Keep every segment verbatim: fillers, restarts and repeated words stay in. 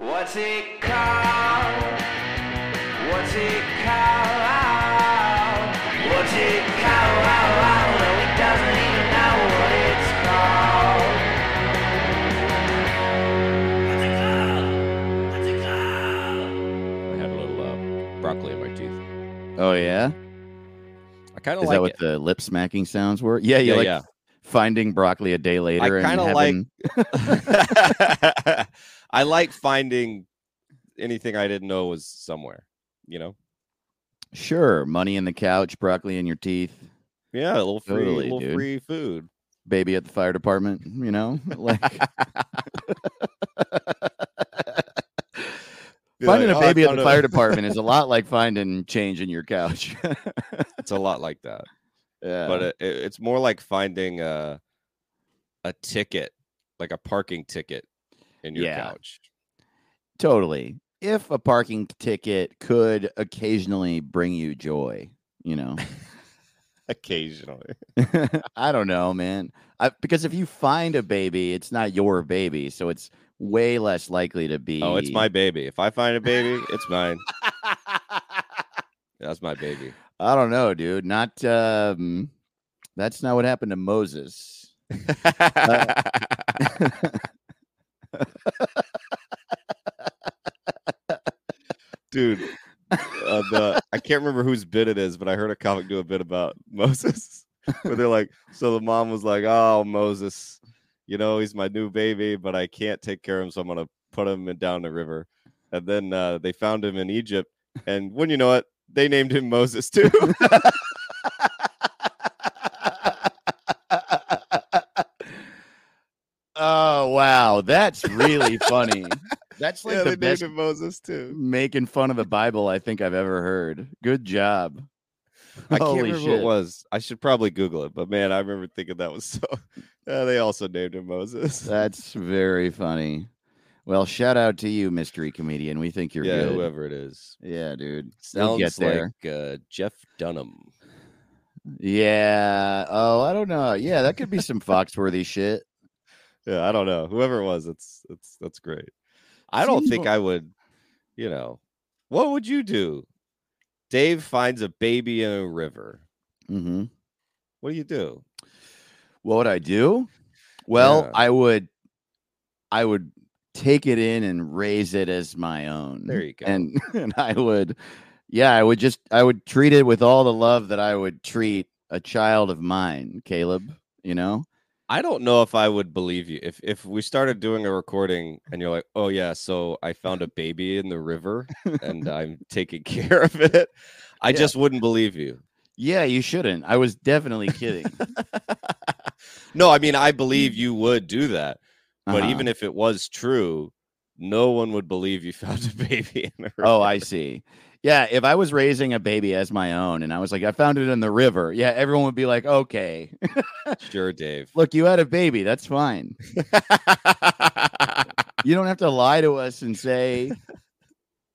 What's it called? What's it called? What's it called? No, he doesn't even know what it's called. What's it called? What's it called? I had a little uh, broccoli in my teeth. Oh, yeah? I kind of like it. Is that what the lip smacking sounds were? Yeah, you yeah, like yeah. finding broccoli a day later. I kind of having... like... I like finding anything I didn't know was somewhere, you know? Sure. Money in the couch, broccoli in your teeth. Yeah, a little free, totally, a little dude. free food. Baby at the fire department, you know? Like Finding like, a baby oh, at the fire department is a lot like finding change in your couch. It's a lot like that. Yeah. But it, it, it's more like finding a, a ticket, like a parking ticket. In your yeah, couch. Totally. If a parking ticket could occasionally bring you joy, you know. Occasionally. I don't know, man. I, because if you find a baby, it's not your baby. So it's way less likely to be. Oh, it's my baby. If I find a baby, it's mine. That's my baby. I don't know, dude. Not. Um, that's not what happened to Moses. uh... Dude, uh, the, I can't remember whose bit it is, but I heard a comic do a bit about Moses where they're like, so the mom was like, oh, Moses, you know, he's my new baby, but I can't take care of him, so I'm going to put him down the river. And then uh, they found him in Egypt, and wouldn't you know it, they named him Moses too. Oh, wow. That's really funny. That's like yeah, the best Moses too. Making fun of the Bible I think I've ever heard. Good job. I can't Holy remember shit. what it was. I should probably Google it. But, man, I remember thinking that was so. Uh, they also named him Moses. That's very funny. Well, shout out to you, mystery comedian. We think you're yeah, good. Yeah, whoever it is. Yeah, dude. Sounds get there. like uh, Jeff Dunham. Yeah. Oh, I don't know. Yeah, that could be some Foxworthy shit. Yeah, I don't know. Whoever it was, it's it's that's great. I don't think I would, you know. What would you do? Dave finds a baby in a river. Mm-hmm. What do you do? What would I do? Well, yeah. I would I would take it in and raise it as my own. There you go. And and I would yeah, I would just I would treat it with all the love that I would treat a child of mine, Caleb, you know? I don't know if I would believe you if if we started doing a recording and you're like, oh, yeah, so I found a baby in the river and I'm taking care of it. I yeah. just wouldn't believe you. Yeah, you shouldn't. I was definitely kidding. No, I mean, I believe you would do that. But uh-huh. even if it was true, no one would believe you found a baby in the river. Oh, I see. Yeah, if I was raising a baby as my own and I was like, I found it in the river. Yeah, everyone would be like, okay. Sure, Dave. Look, you had a baby. That's fine. You don't have to lie to us and say,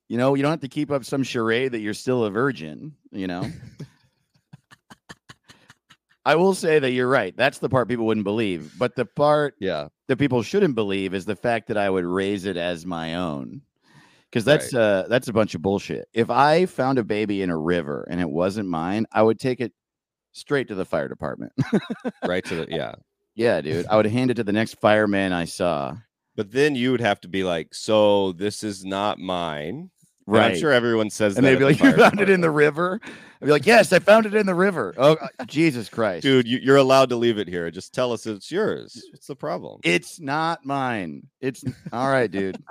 you know, you don't have to keep up some charade that you're still a virgin, you know. I will say that you're right. That's the part people wouldn't believe. But the part yeah. that people shouldn't believe is the fact that I would raise it as my own. Because that's right. uh, that's a bunch of bullshit. If I found a baby in a river and it wasn't mine, I would take it straight to the fire department. Right to the yeah, yeah, dude. I would hand it to the next fireman I saw. But then you would have to be like, so this is not mine, right? And I'm sure everyone says and that. And they'd be like, you found it in the river. I'd be like, yes, I found it in the river. Oh, Jesus Christ, dude, you, you're allowed to leave it here. Just tell us it's yours. What's the problem? It's not mine. It's all right, dude.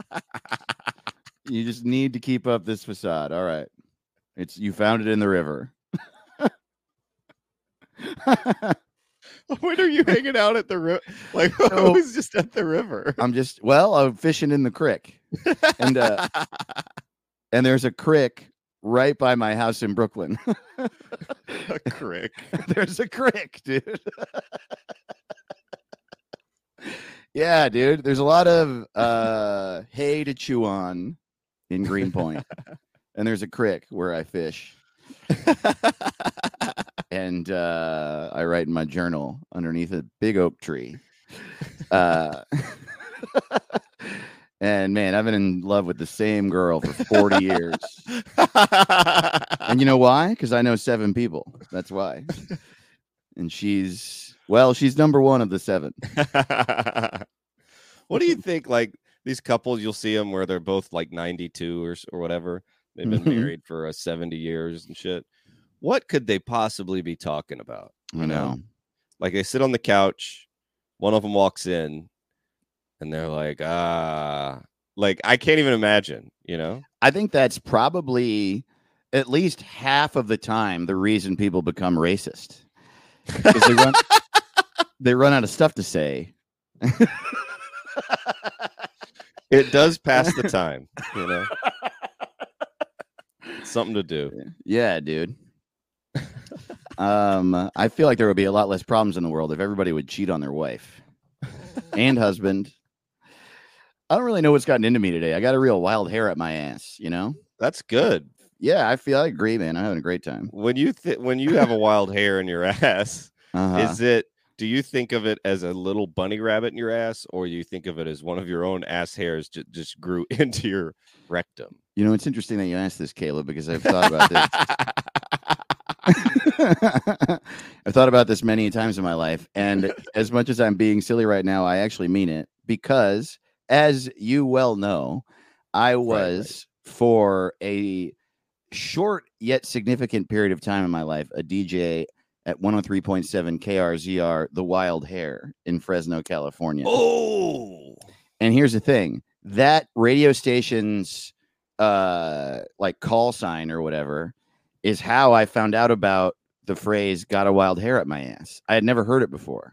You just need to keep up this facade. All right. It's you found it in the river. When are you hanging out at the river? Like, so, I was just at the river. I'm just, well, I'm fishing in the creek. And, uh, and there's a creek right by my house in Brooklyn. A creek. There's a creek, dude. Yeah, dude. There's a lot of uh, hay to chew on in Greenpoint, and there's a creek where I fish, and uh, I write in my journal underneath a big oak tree, uh, And man, I've been in love with the same girl for forty years. And you know why? Because I know seven people. That's why. And she's, well, she's number one of the seven. What do you think? Like these couples, you'll see them where they're both like ninety-two or or whatever. They've been married for uh, seventy years and shit. What could they possibly be talking about? I know. Like they sit on the couch. One of them walks in. And they're like, ah, like, I can't even imagine, you know, I think that's probably at least half of the time the reason people become racist. They, run, they run out of stuff to say. It does pass the time, you know, it's something to do. Yeah, dude. um, I feel like there would be a lot less problems in the world if everybody would cheat on their wife and husband. I don't really know what's gotten into me today. I got a real wild hair up my ass, you know? That's good. Yeah, I feel I agree, man. I'm having a great time. When you th- when you have a wild hair in your ass, uh-huh. is it do you think of it as a little bunny rabbit in your ass, or you think of it as one of your own ass hairs j- just grew into your rectum? You know, it's interesting that you asked this, Caleb, because I've thought about this. I've thought about this many times in my life, and as much as I'm being silly right now, I actually mean it, because as you well know, I was right, right. for a short yet significant period of time in my life a D J at one oh three point seven K R Z R, The Wild Hair in Fresno, California. Oh, and here's the thing, that radio station's uh like call sign or whatever is how I found out about the phrase, got a wild hair up my ass. I had never heard it before.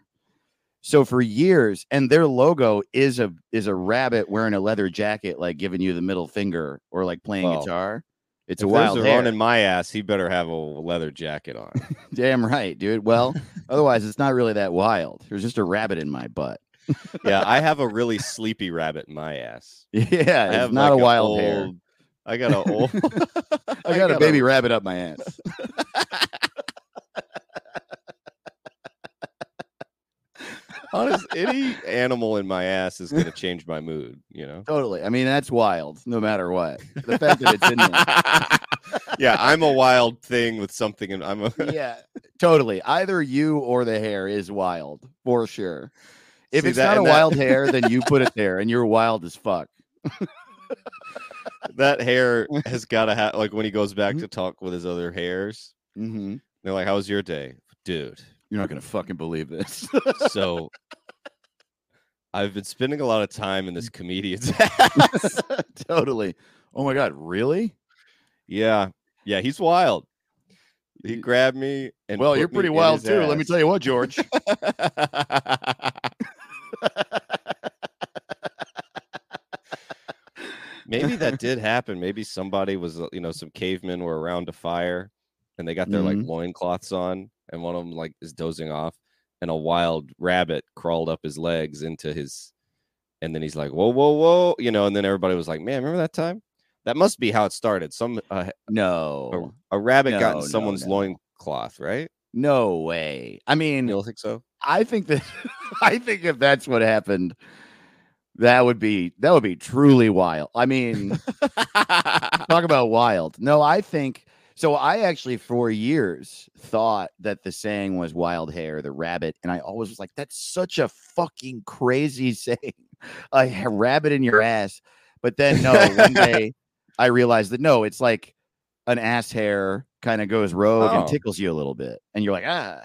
So for years, and their logo is a is a rabbit wearing a leather jacket, like giving you the middle finger or like playing well, guitar. It's a wild hair. If there's a in my ass, he better have a leather jacket on. Damn right, dude. Well, otherwise it's not really that wild. There's just a rabbit in my butt. Yeah, I have a really sleepy rabbit in my ass. Yeah, I it's not like a wild old... hair. I got a old, I, I got, got a baby a... rabbit up my ass. Honest, any animal in my ass is going to change my mood, you know? Totally. I mean, that's wild, no matter what. The fact that it's in there. Yeah, I'm a wild thing with something. And I'm a yeah, totally. Either you or the hair is wild, for sure. If See it's that, not a that... wild hair, then you put it there, and you're wild as fuck. That hair has got to have, like, when he goes back mm-hmm. to talk with his other hairs, mm-hmm. they're like, how was your day? Dude, you're not going to fucking believe this. So I've been spending a lot of time in this comedian's ass. Totally. Oh, my God. Really? Yeah. Yeah. He's wild. He grabbed me. And well, you're pretty wild, too. Ass. Let me tell you what, George. Maybe that did happen. Maybe somebody was, you know, some cavemen were around a fire and they got their mm-hmm. like loincloths on, and one of them like is dozing off, and a wild rabbit crawled up his legs into his, and then he's like, whoa, whoa, whoa, you know, and then everybody was like, man, remember that time? That must be how it started. Some uh, no, a, a rabbit no, got in no, someone's no. loincloth, right? No way. I mean, you don't think so? I think that I think if that's what happened, That would be that would be truly wild. I mean, talk about wild. No, I think so. I actually for years thought that the saying was wild hair, the rabbit. And I always was like, that's such a fucking crazy saying, a rabbit in your ass. But then no, one day I realized that, no, it's like an ass hair kind of goes rogue oh. and tickles you a little bit. And you're like, ah.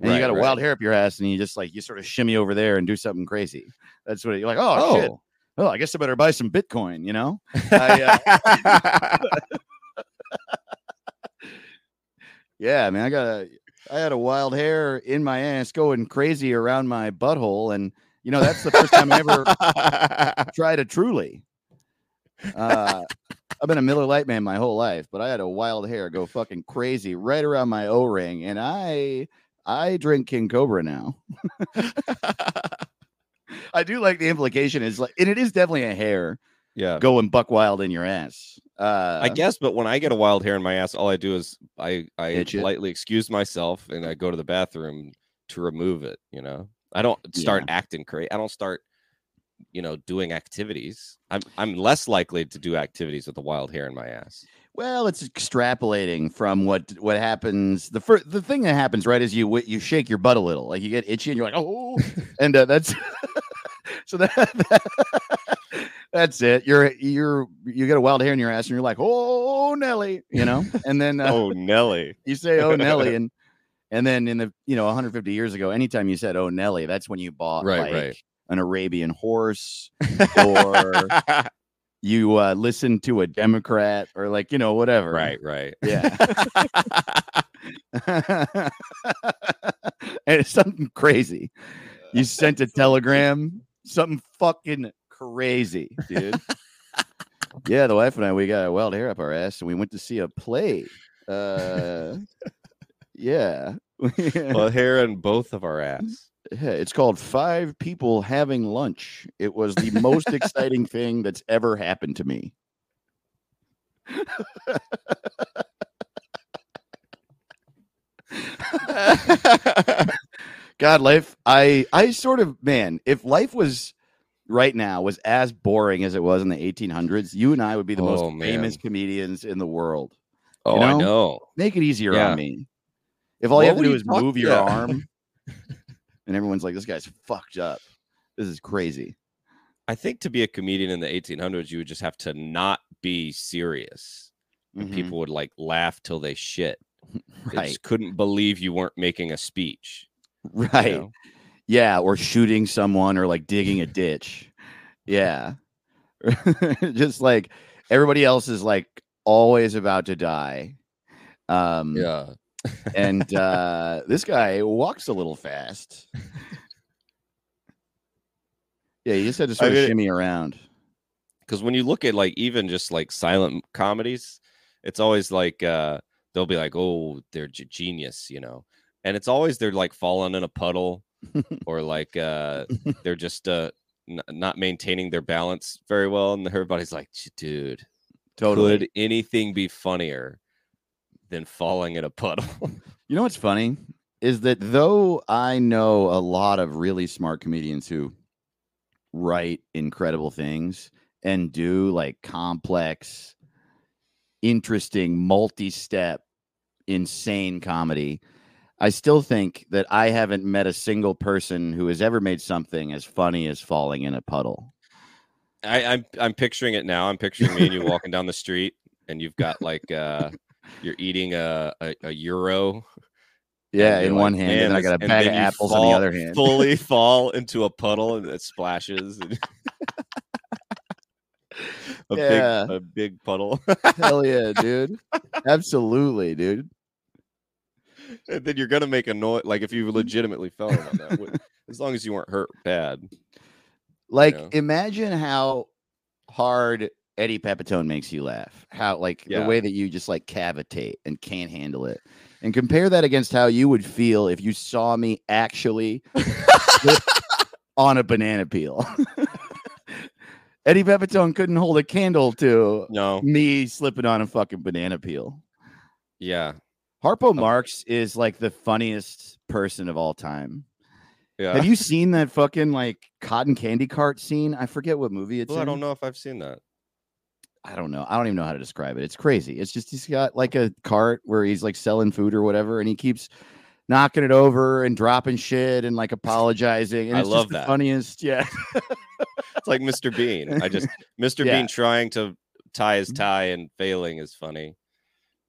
And right, you got a right. wild hair up your ass, and you just like you sort of shimmy over there and do something crazy. That's what it, you're like. Oh, oh shit! Oh, I guess I better buy some Bitcoin. You know. I, uh... yeah, man, I got a, I had a wild hair in my ass going crazy around my butthole, and you know that's the first time I ever tried a Truly. Uh, I've been a Miller Lite man my whole life, but I had a wild hair go fucking crazy right around my O-ring, and I. I drink King Cobra now. I do like the implication is like, and it is definitely a hair. Yeah. Going buck wild in your ass. Uh, I guess. But when I get a wild hair in my ass, all I do is I, I lightly excuse myself and I go to the bathroom to remove it. You know, I don't start yeah. acting crazy. I don't start you know, doing activities. I'm I'm less likely to do activities with the wild hair in my ass. Well, it's extrapolating from what what happens. The first the thing that happens, right, is you you shake your butt a little, like you get itchy and you're like, oh, and uh, that's so that, that that's it. You're you're you get a wild hair in your ass and you're like, oh, Nelly, you know, and then uh, oh, Nelly, you say, oh, Nelly, and and then in the you know one hundred fifty years ago, anytime you said, oh, Nelly, that's when you bought right, like, right. an Arabian horse or. You uh, listen to a Democrat or like, you know, whatever. Right, right. Yeah. And it's something crazy. You sent a telegram. Something fucking crazy, dude. Yeah, the wife and I, we got a wild hair up our ass and we went to see a play. Uh, yeah. Well, hair in both of our ass. Yeah, it's called Five People Having Lunch. It was the most exciting thing that's ever happened to me. God, life. I I sort of, man, if life was right now was as boring as it was in the eighteen hundreds, you and I would be the oh, most man. famous comedians in the world. Oh, you know? I know. Make it easier yeah. on me. If all what you have to do is talk- move your yeah. arm. And everyone's like, this guy's fucked up. This is crazy. I think to be a comedian in the eighteen hundreds, you would just have to not be serious. And mm-hmm. people would like laugh till they shit. Right. They just couldn't believe you weren't making a speech. Right. You know? Yeah. Or shooting someone or like digging a ditch. Yeah. Just like everybody else is like always about to die. Um, yeah. And uh, this guy walks a little fast. Yeah, you just had to sort I mean, of shimmy around. Because when you look at like even just like silent comedies, it's always like uh, they'll be like, oh, they're g- genius, you know. And it's always they're like falling in a puddle or like uh, they're just uh, n- not maintaining their balance very well. And everybody's like, dude, totally. Could anything be funnier than falling in a puddle? You know what's funny is that though I know a lot of really smart comedians who write incredible things and do like complex, interesting, multi-step, insane comedy, I still think that I haven't met a single person who has ever made something as funny as falling in a puddle. I, I'm I'm picturing it now. I'm picturing me and you walking down the street and you've got like uh you're eating a, a, a euro. Yeah, in like, one hand, and, and I got a bag of apples fall, on the other hand. Fully fall into a puddle that splashes. And a, yeah. big, a big puddle. Hell yeah, dude. Absolutely, dude. And then you're going to make a noise. Like, if you legitimately fell on that, as long as you weren't hurt bad. Like, you know? Imagine how hard Eddie Pepitone makes you laugh. How like yeah. the way that you just like cavitate and can't handle it, and compare that against how you would feel if you saw me actually on a banana peel. Eddie Pepitone couldn't hold a candle to no. me slipping on a fucking banana peel. Yeah, Harpo okay. Marx is like the funniest person of all time. Yeah. Have you seen that fucking like cotton candy cart scene? I forget what movie it's well, in. I don't know if I've seen that. I don't know. I don't even know how to describe it. It's crazy. It's just he's got like a cart where he's like selling food or whatever, and he keeps knocking it over and dropping shit and like apologizing. And I it's love just that. The funniest. Yeah. It's like Mister Bean. I just Mister yeah. Bean trying to tie his tie and failing is funny.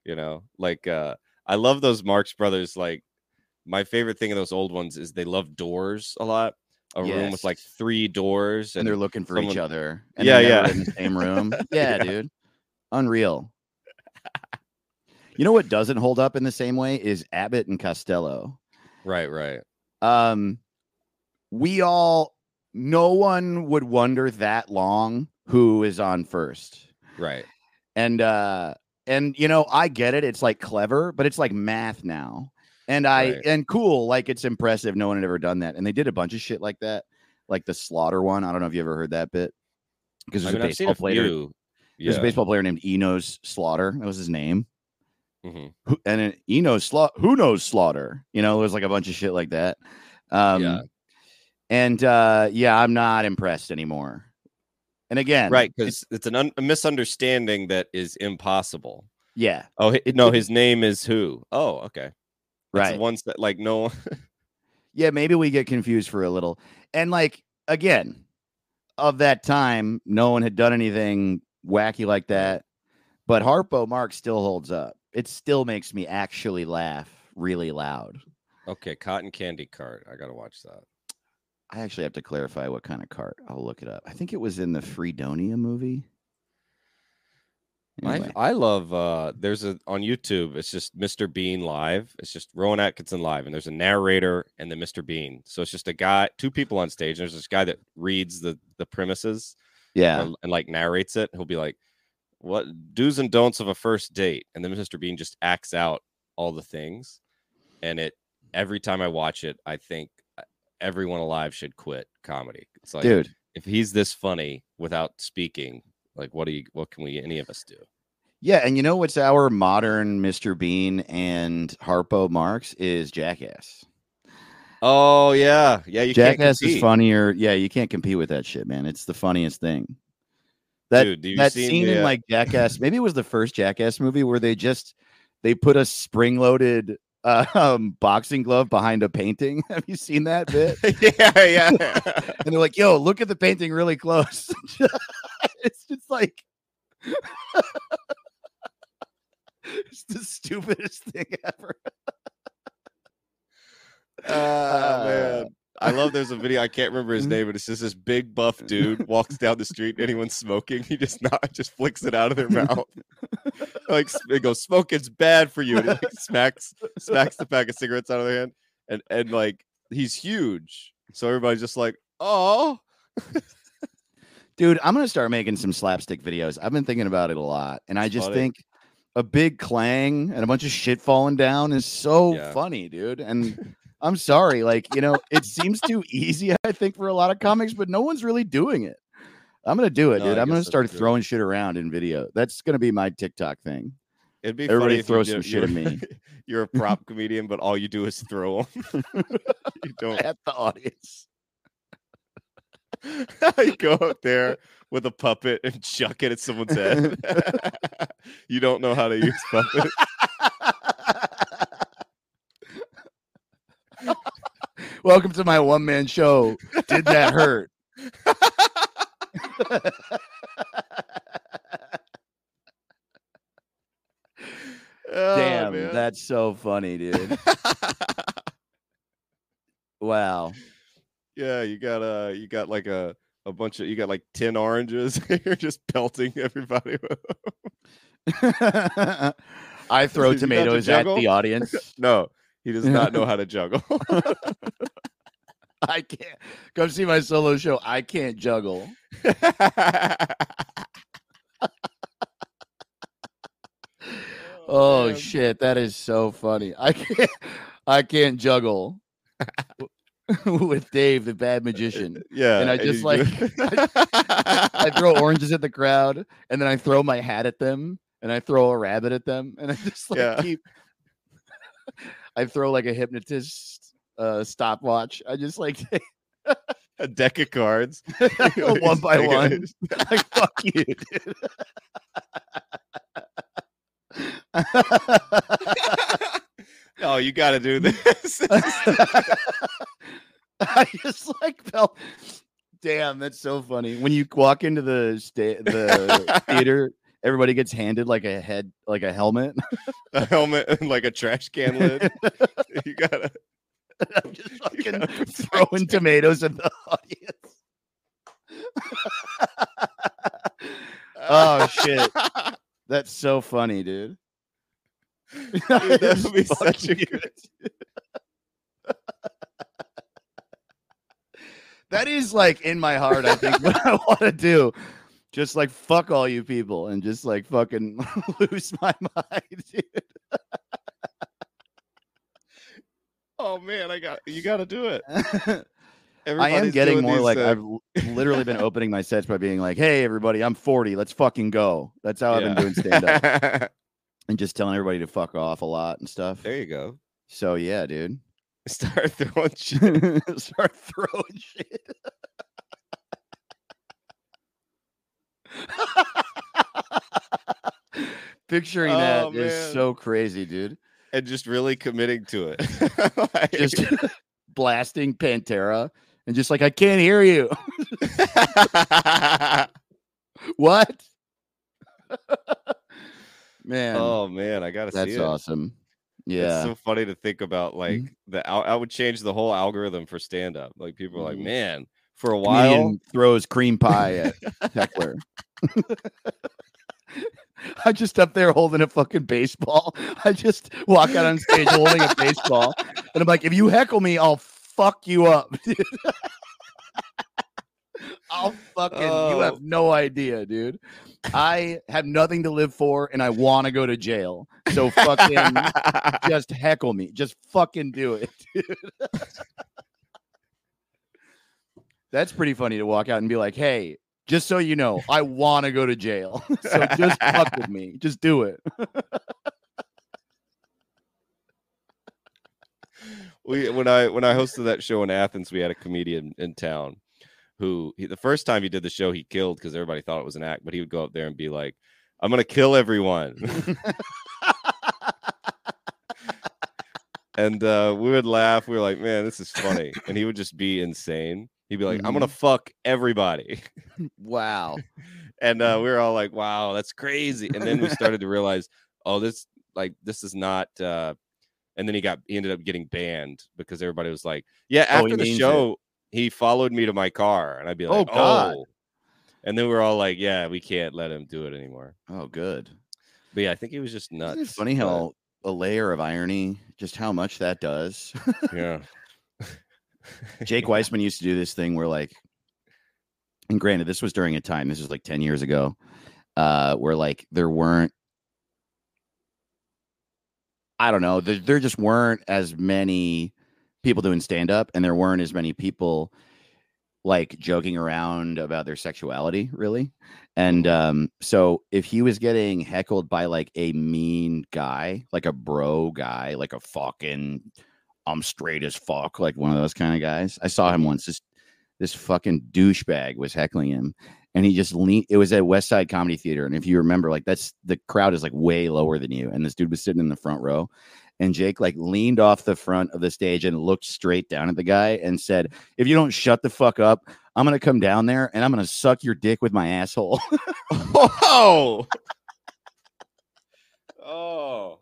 You know, like uh, I love those Marx Brothers. Like my favorite thing of those old ones is they love doors a lot. A yes. room with like three doors, and, and they're looking for someone... each other. And yeah, yeah, in the same room. Yeah, yeah, dude, unreal. You know what doesn't hold up in the same way is Abbott and Costello. Right, right. Um, we all, no one would wonder that long who is on first. Right, and uh, and you know, I get it. It's like clever, but it's like math now. And I right. and cool, like it's impressive. No one had ever done that, and they did a bunch of shit like that, like the slaughter one. I don't know if you ever heard that bit because there's I mean, a baseball player. Yeah. There's a baseball player named Enos Slaughter. That was his name. Mm-hmm. Who, and an Enos Slaughter, who knows Slaughter? You know, it was like a bunch of shit like that. Um, yeah. And uh, yeah, I'm not impressed anymore. And again, right, because it's, it's an un- a misunderstanding that is impossible. Yeah. Oh it, no, his name is who? Oh, okay. That's right. One that like no. Yeah, maybe we get confused for a little. And like again, of that time, no one had done anything wacky like that. But Harpo Marx still holds up. It still makes me actually laugh really loud. Okay, cotton candy cart. I gotta watch that. I actually have to clarify what kind of cart. I'll look it up. I think it was in the Freedonia movie. Anyway. I, I love, uh, there's a, on YouTube, it's just Mister Bean live. It's just Rowan Atkinson live. And there's a narrator and then Mister Bean. So it's just a guy, two people on stage. And there's this guy that reads the, the premises. Yeah. And, and like narrates it. He'll be like, what do's and don'ts of a first date. And then Mister Bean just acts out all the things. And it, every time I watch it, I think everyone alive should quit comedy. It's like, dude, if he's this funny without speaking, like, what do you, what can we, any of us do? Yeah. And you know what's our modern Mister Bean and Harpo Marx is Jackass. Oh, yeah. Yeah. You Jackass can't is funnier. Yeah. You can't compete with that shit, man. It's the funniest thing. That, dude, do you that scene the, in like Jackass, maybe it was the first Jackass movie where they just, they put a spring loaded uh, um, boxing glove behind a painting. Have you seen that bit? Yeah. Yeah. And they're like, yo, look at the painting really close. It's just like it's the stupidest thing ever. uh, oh, man. I love there's a video, I can't remember his name, but it's just this big buff dude walks down the street, anyone's smoking, he just not just flicks it out of their mouth. Like they go, smoking's bad for you. And he like smacks smacks the pack of cigarettes out of their hand. And and like he's huge. So everybody's just like, oh. Dude, I'm going to start making some slapstick videos. I've been thinking about it a lot. And I just funny. think a big clang and a bunch of shit falling down is so yeah. funny, dude. And I'm sorry. Like, you know, it seems too easy, I think, for a lot of comics, but no one's really doing it. I'm going to do it, no, dude. I I'm going to start throwing shit around in video. That's going to be my TikTok thing. It'd be Everybody funny throw some did, shit at me. You're a prop comedian, but all you do is throw them. You don't at the audience. You go up there with a puppet and chuck it at someone's head. You don't know how to use puppets. Welcome to my one-man show. Did that hurt? Damn, oh, man. That's so funny, dude. Wow. Yeah, you got uh you got like a, a bunch of you got like ten oranges. You're just pelting everybody. I throw tomatoes at the audience. No, he does not know how to juggle. I can't come see my solo show. I can't juggle. Oh, oh shit, that is so funny. I can't I can't juggle. With Dave, the bad magician. Yeah. And I just like, I, I throw oranges at the crowd and then I throw my hat at them and I throw a rabbit at them. And I just like yeah. keep, I throw like a hypnotist uh, stopwatch. I just like a deck of cards. One by one. Like, fuck you, dude. Oh, you got to do this. I just like felt. Damn, that's so funny. When you walk into the sta- the theater, everybody gets handed like a head, like a helmet, a helmet, and like a trash can lid. You gotta. I'm just fucking throwing tomatoes at the audience. Oh shit, that's so funny, dude. Dude, that would be such a good. That is like in my heart, I think, what I want to do. Just like fuck all you people and just like fucking lose my mind, dude. Oh man, I got you got to do it. Everybody's I am getting more like uh... I've literally been opening my sets by being like, "Hey everybody, I'm forty. Let's fucking go." That's how yeah. I've been doing stand up. And just telling everybody to fuck off a lot and stuff. There you go. So yeah, dude. Start throwing shit. Start throwing shit. Picturing oh, that man. Is so crazy, dude. And just really committing to it. Like, just blasting Pantera and just like, I can't hear you. What? Man. Oh, man. I got to see it. That's awesome. Yeah. It's so funny to think about. Like, mm-hmm. the I, I would change the whole algorithm for stand up. Like, people are like, man, for a while. Comedian throws cream pie at heckler. I'm just up there holding a fucking baseball. I just walk out on stage holding a baseball. And I'm like, if you heckle me, I'll fuck you up, dude. I'll fucking, oh. you have no idea, dude. I have nothing to live for and I want to go to jail. So fucking just heckle me. Just fucking do it, dude. That's pretty funny to walk out and be like, hey, just so you know, I want to go to jail. So just fuck with me. Just do it. We when I when I hosted that show in Athens, we had a comedian in town who he, the first time he did the show, he killed because everybody thought it was an act. But he would go up there and be like, I'm going to kill everyone. And uh, we would laugh. We were like, man, this is funny. And he would just be insane. He'd be like, mm-hmm. I'm going to fuck everybody. Wow. And uh, we were all like, wow, that's crazy. And then we started to realize, oh, this like this is not. Uh... And then he got he ended up getting banned because everybody was like, yeah, after oh, the show, it. He followed me to my car. And I'd be like, oh, God. Oh. And then we we're all like, yeah, we can't let him do it anymore. Oh, good. But yeah, I think he was just nuts. Isn't it funny but... how a layer of irony, just how much that does. Yeah. Jake Weissman used to do this thing where, like, and granted, this was during a time, this was like ten years ago, uh, where like there weren't, I don't know, there, there just weren't as many people doing stand up, and there weren't as many people like joking around about their sexuality, really. And um, so if he was getting heckled by like a mean guy, like a bro guy, like a fucking. I'm straight as fuck, like one of those kind of guys. I saw him once. This this fucking douchebag was heckling him, and he just leaned. It was at Westside Comedy Theater, and if you remember, like that's the crowd is like way lower than you, and this dude was sitting in the front row, and Jake like leaned off the front of the stage and looked straight down at the guy and said, "If you don't shut the fuck up, I'm gonna come down there and I'm gonna suck your dick with my asshole." Oh, oh.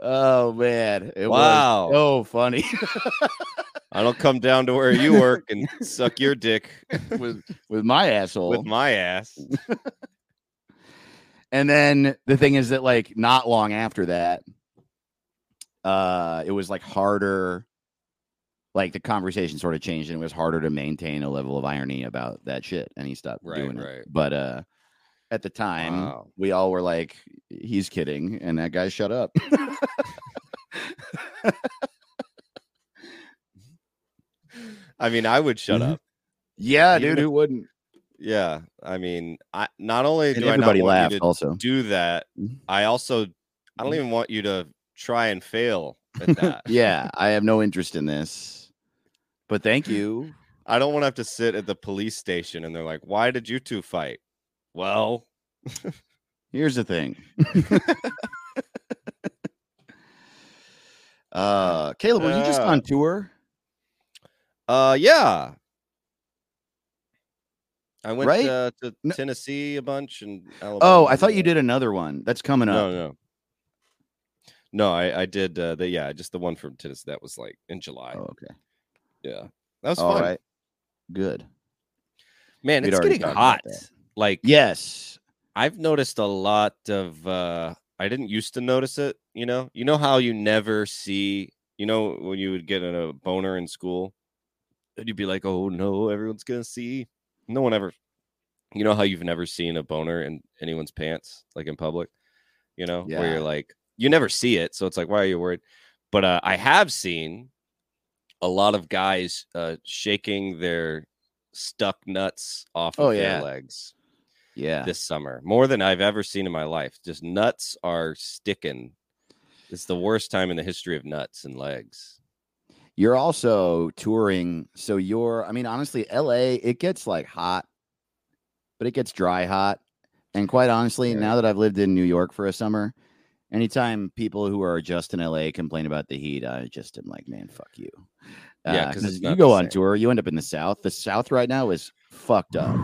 Oh, man. It wow. was so funny. I don't come down to where you work and suck your dick with, with my asshole. With my ass. And then the thing is that, like, not long after that, uh, it was, like, harder. Like, the conversation sort of changed, and it was harder to maintain a level of irony about that shit. And he stopped right, doing right. it. But uh, at the time, wow. we all were like, he's kidding. And that guy shut up. I mean, I would shut mm-hmm. up. Yeah, even dude, if, who wouldn't? Yeah, I mean, I not only and do I not want laughed you to also. Do that, I also I don't even want you to try and fail at that. Yeah, I have no interest in this, but thank you. I don't want to have to sit at the police station and they're like, "Why did you two fight?" Well, here's the thing. uh, Caleb, were uh, you just on tour? Uh, yeah. I went right? uh, to no. Tennessee a bunch and Alabama. Oh, I thought you did another one. That's coming up. No, no. No, I, I did. Uh, the, yeah, just the one from Tennessee. That was like in July. Oh, okay. Yeah. That was all fun. Right. Good. Man, We'd it's getting hot. Like, yes. I've noticed a lot of, uh, I didn't used to notice it. You know, you know how you never see, you know, when you would get a boner in school. And you'd be like, oh, no, everyone's going to see. No one ever. You know how you've never seen a boner in anyone's pants, like in public, you know, yeah. where you're like, you never see it. So it's like, why are you worried? But uh, I have seen a lot of guys uh, shaking their stuck nuts off oh, of yeah. their legs. Yeah. This summer, more than I've ever seen in my life. Just nuts are sticking. It's the worst time in the history of nuts and legs. You're also touring, so you're, I mean, honestly, L A, it gets like hot, but it gets dry hot. And quite honestly, yeah. now that I've lived in New York for a summer, anytime people who are just in L A complain about the heat, I just am like, man, fuck you. Yeah, because uh, you go on tour, you end up in the South. The South right now is fucked up.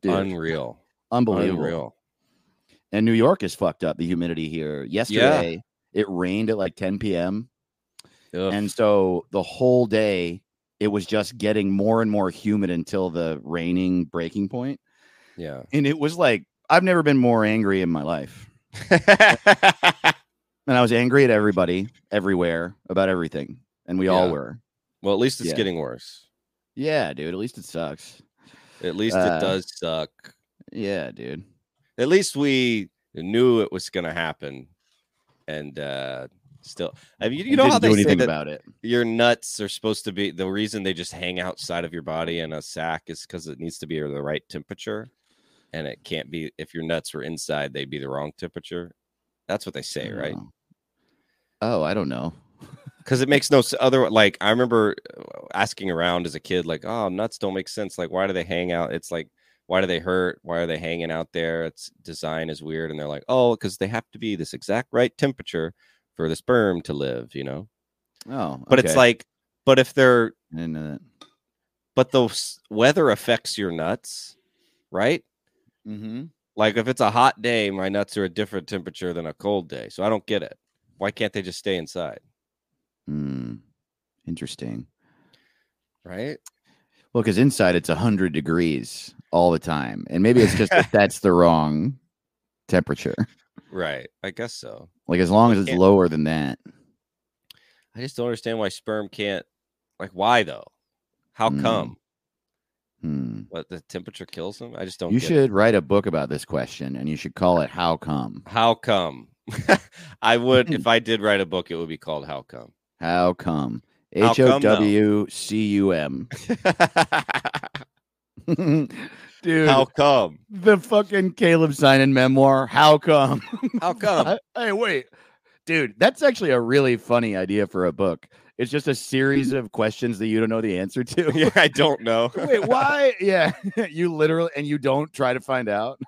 Dude. Unreal. Unbelievable. Unreal. And New York is fucked up, the humidity here. Yesterday, yeah. it rained at like ten p.m., Ugh. And so the whole day, it was just getting more and more humid until the raining breaking point. Yeah. And it was like, I've never been more angry in my life. And I was angry at everybody, everywhere, about everything. And we yeah. all were. Well, at least it's yeah. getting worse. Yeah, dude. At least it sucks. At least uh, it does suck. Yeah, dude. At least we knew it was going to happen. And, uh, still, I mean, you, you know how they say that about it. Your nuts are supposed to be the reason they just hang outside of your body in a sack is because it needs to be the right temperature, and it can't be if your nuts were inside, they'd be the wrong temperature. That's what they say, oh. right? Oh, I don't know, because it makes no other. Like I remember asking around as a kid, like, "Oh, nuts don't make sense. Like, why do they hang out? It's like, why do they hurt? Why are they hanging out there? Its design is weird." And they're like, "Oh, because they have to be this exact right temperature." For the sperm to live, you know. Oh, okay. But it's like, but if they're, I didn't know that. But the weather affects your nuts, right? Mm-hmm. Like if it's a hot day, my nuts are a different temperature than a cold day, so I don't get it. Why can't they just stay inside? Hmm. Interesting, right? Well, because inside it's a hundred degrees all the time, and maybe it's just that that's the wrong temperature. Right, I guess so. Like as long as it's lower than that. I just don't understand why sperm can't. Like why though? How mm. come? Mm. What, the temperature kills them? I just don't. You get should it. Write a book about this question, and you should call it "How Come." How come? I would if I did write a book, it would be called "How Come." How come? H O W C U M. Dude, how come the fucking Caleb Simon memoir? How come? How come? Hey, wait, dude, that's actually a really funny idea for a book. It's just a series of questions that you don't know the answer to. Yeah, I don't know. Wait, why? Yeah, you literally and you don't try to find out.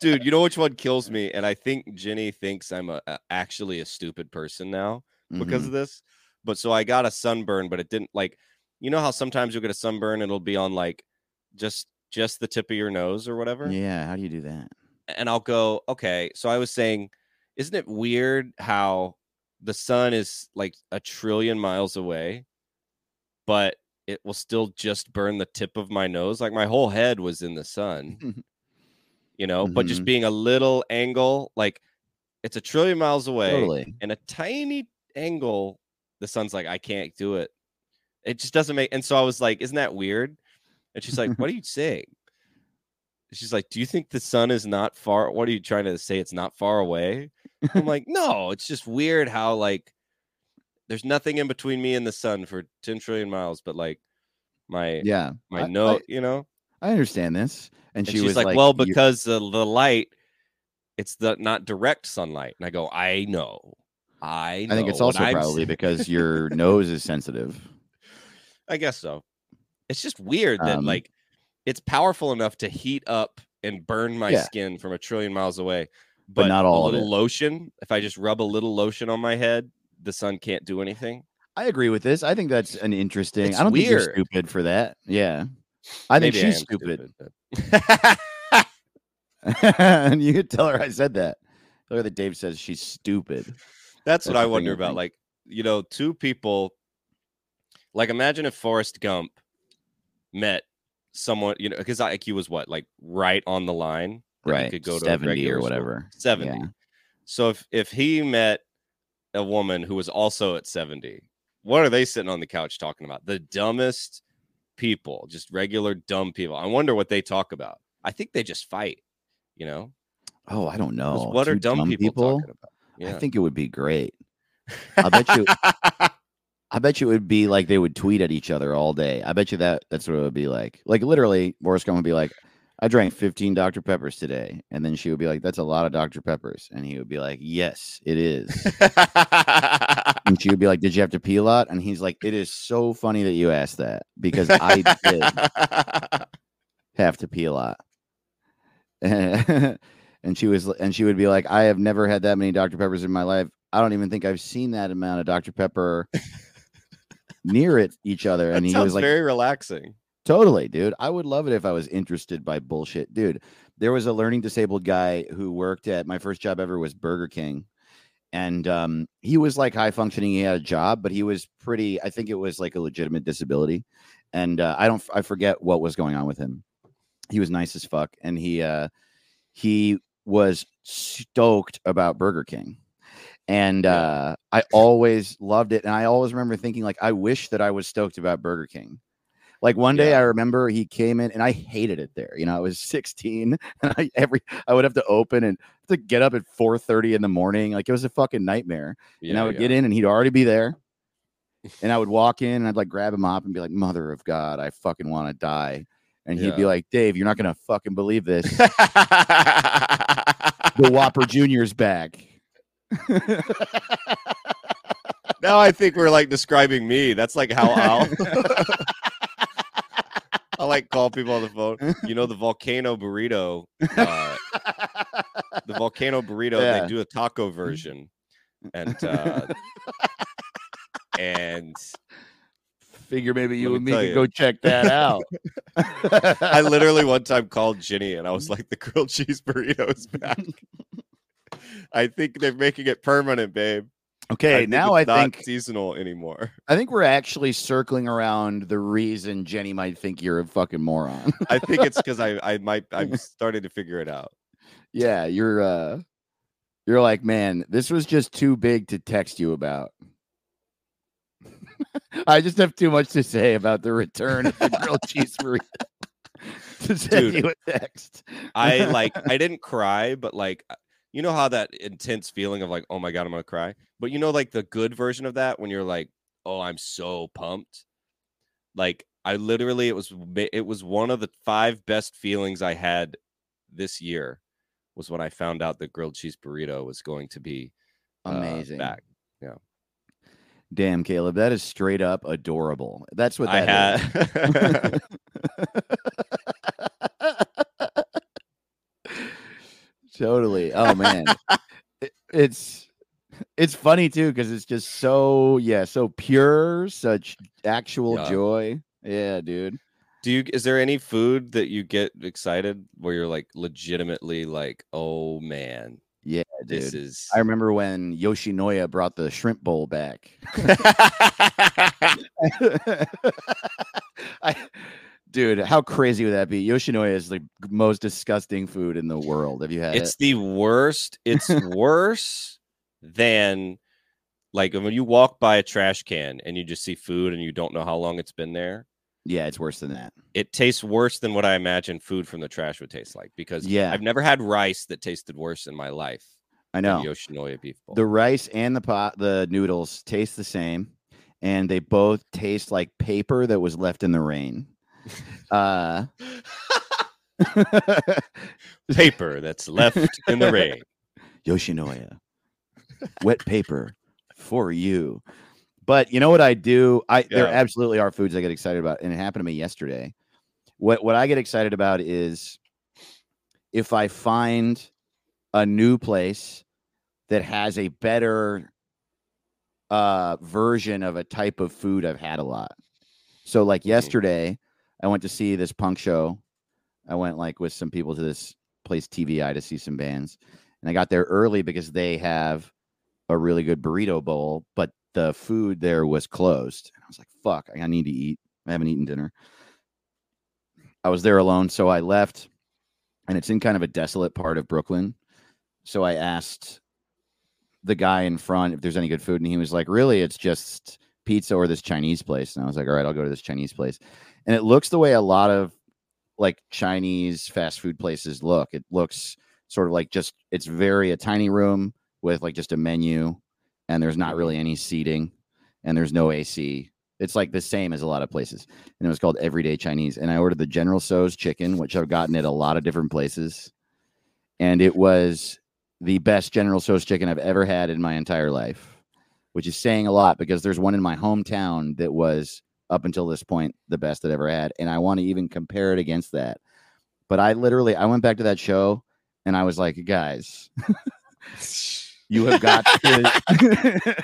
Dude, you know which one kills me? And I think Jenny thinks I'm a, a actually a stupid person now mm-hmm. because of this. But so I got a sunburn, but it didn't like. You know how sometimes you'll get a sunburn and it'll be on like. Just just the tip of your nose or whatever. Yeah, how do you do that? And I'll go, okay. So I was saying, isn't it weird how the sun is like a trillion miles away, but it will still just burn the tip of my nose? Like my whole head was in the sun, you know, mm-hmm. but just being a little angle, like it's a trillion miles away totally. And a tiny angle, the sun's like, I can't do it. It just doesn't make, and so I was like, isn't that weird? And she's like, what are you saying? She's like, do you think the sun is not far? What are you trying to say? It's not far away. I'm like, no, it's just weird how like there's nothing in between me and the sun for ten trillion miles. But like my yeah, my note, you know, I understand this. And, and she she's was like, like well, you... because the, the light, it's the not direct sunlight. And I go, I know. I know I think it's also probably I'm... because your nose is sensitive. I guess so. It's just weird that um, like it's powerful enough to heat up and burn my yeah. skin from a trillion miles away, but, but not all a little lotion. If I just rub a little lotion on my head, the sun can't do anything. I agree with this. I think that's an interesting. It's I don't weird. think you're stupid for that. Yeah, I Maybe think she's I stupid. stupid but... And you could tell her I said that. Look at that. Dave says she's stupid. That's, that's what I wonder about. Think. Like you know, two people. Like imagine if Forrest Gump. Met someone, you know, because I Q was what, like right on the line, right? You could go to seventy or whatever, seventy. Yeah. So if if he met a woman who was also at seventy, what are they sitting on the couch talking about? The dumbest people, just regular dumb people. I wonder what they talk about. I think they just fight, you know. Oh, I don't know. What Two are dumb, dumb people, people talking about? Yeah. I think it would be great. I bet you. I bet you it would be like they would tweet at each other all day. I bet you that that's what it would be like. Like literally, Boris Gump would be like, I drank fifteen Doctor Peppers today. And then she would be like, that's a lot of Doctor Peppers. And he would be like, yes, it is. And she would be like, did you have to pee a lot? And he's like, it is so funny that you asked that, because I did have to pee a lot. And she was, and she would be like, I have never had that many Doctor Peppers in my life. I don't even think I've seen that amount of Doctor Pepper near it each other. And that he sounds was like, very relaxing. Totally, dude. I would love it if I was interested by bullshit, dude. There was a learning disabled guy who worked at, my first job ever was Burger King. And um, he was like high functioning. He had a job, but he was pretty, I think it was like a legitimate disability. And uh, I don't, I forget what was going on with him. He was nice as fuck. And he, uh, he was stoked about Burger King. And uh, I always loved it. And I always remember thinking, like, I wish that I was stoked about Burger King. Like one day, yeah. I remember he came in and I hated it there. You know, I was sixteen and I every I would have to open and to get up at four thirty in the morning. Like it was a fucking nightmare. Yeah, and I would yeah. get in and he'd already be there. And I would walk in and I'd like grab him up and be like, "Mother of God, I fucking want to die." And yeah. he'd be like, "Dave, you're not gonna fucking believe this. The Whopper Junior's back." Now I think we're like describing me. That's like how I'll. I like call people on the phone. You know, the volcano burrito, uh, the volcano burrito, yeah. they do a taco version. And, uh, and figure maybe you and me could go check that out. I literally one time called Ginny and I was like, the grilled cheese burrito is back. I think they're making it permanent, babe. Okay, I now it's I not think seasonal anymore. I think we're actually circling around the reason Jenny might think you're a fucking moron. I think it's because I, I might I'm starting to figure it out. Yeah, you're uh, you're like, man, this was just too big to text you about. I just have too much to say about the return of the grilled cheese burrito to send Dude, you a text. I like I didn't cry, but like. You know how that intense feeling of like, oh my God, I'm going to cry. But you know, like the good version of that when you're like, oh, I'm so pumped. Like I literally, it was, it was one of the five best feelings I had this year was when I found out that grilled cheese burrito was going to be amazing. Uh, back. Yeah. Damn, Caleb, that is straight up adorable. That's what that I had. Is. Totally. Oh man, it, it's it's funny too because it's just so yeah, so pure, such actual yeah. joy. Yeah, dude. Do you? Is there any food that you get excited where you're like legitimately like, oh man, yeah, dude. This is. I remember when Yoshinoya brought the shrimp bowl back. I. Dude, how crazy would that be? Yoshinoya is the most disgusting food in the world. Have you had it's it? It's the worst. It's worse than like when you walk by a trash can and you just see food and you don't know how long it's been there. Yeah, it's worse than that. It tastes worse than what I imagine food from the trash would taste like because yeah. I've never had rice that tasted worse in my life. I know. Yoshinoya beef bowl. The rice and the pot, the noodles taste the same and they both taste like paper that was left in the rain. Uh, paper that's left in the rain. Yoshinoya, wet paper for you. But you know what I do? I yeah. there absolutely are foods I get excited about, and it happened to me yesterday. What what I get excited about is if I find a new place that has a better uh, version of a type of food I've had a lot. So like yesterday, I went to see this punk show. I went like with some people to this place, T V I, to see some bands. And I got there early because they have a really good burrito bowl, but the food there was closed. And I was like, fuck, I need to eat. I haven't eaten dinner. I was there alone, so I left. And it's in kind of a desolate part of Brooklyn. So I asked the guy in front if there's any good food. And he was like, really, it's just pizza or this Chinese place. And I was like, all right, I'll go to this Chinese place. And it looks the way a lot of like Chinese fast food places look. It looks sort of like just, it's very a tiny room with like just a menu and there's not really any seating and there's no A C. It's like the same as a lot of places. And it was called Everyday Chinese. And I ordered the General Tso's chicken, which I've gotten at a lot of different places. And it was the best General Tso's chicken I've ever had in my entire life. which is saying a lot because there's one in my hometown that was, up until this point, the best I'd ever had. And I want to even compare it against that. But I literally, I went back to that show and I was like, guys, you have got to,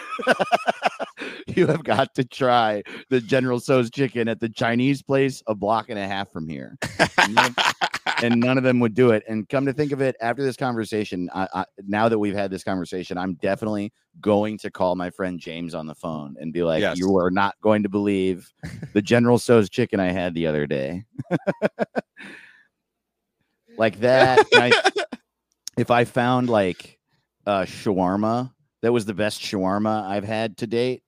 you have got to try the General Tso's chicken at the Chinese place a block and a half from here. And none of them would do it. And come to think of it, after this conversation, I, I, now that we've had this conversation, I'm definitely going to call my friend James on the phone and be like, yes. You are not going to believe the General Tso's chicken I had the other day. Like that. I, if I found like uh, shawarma, that was the best shawarma I've had to date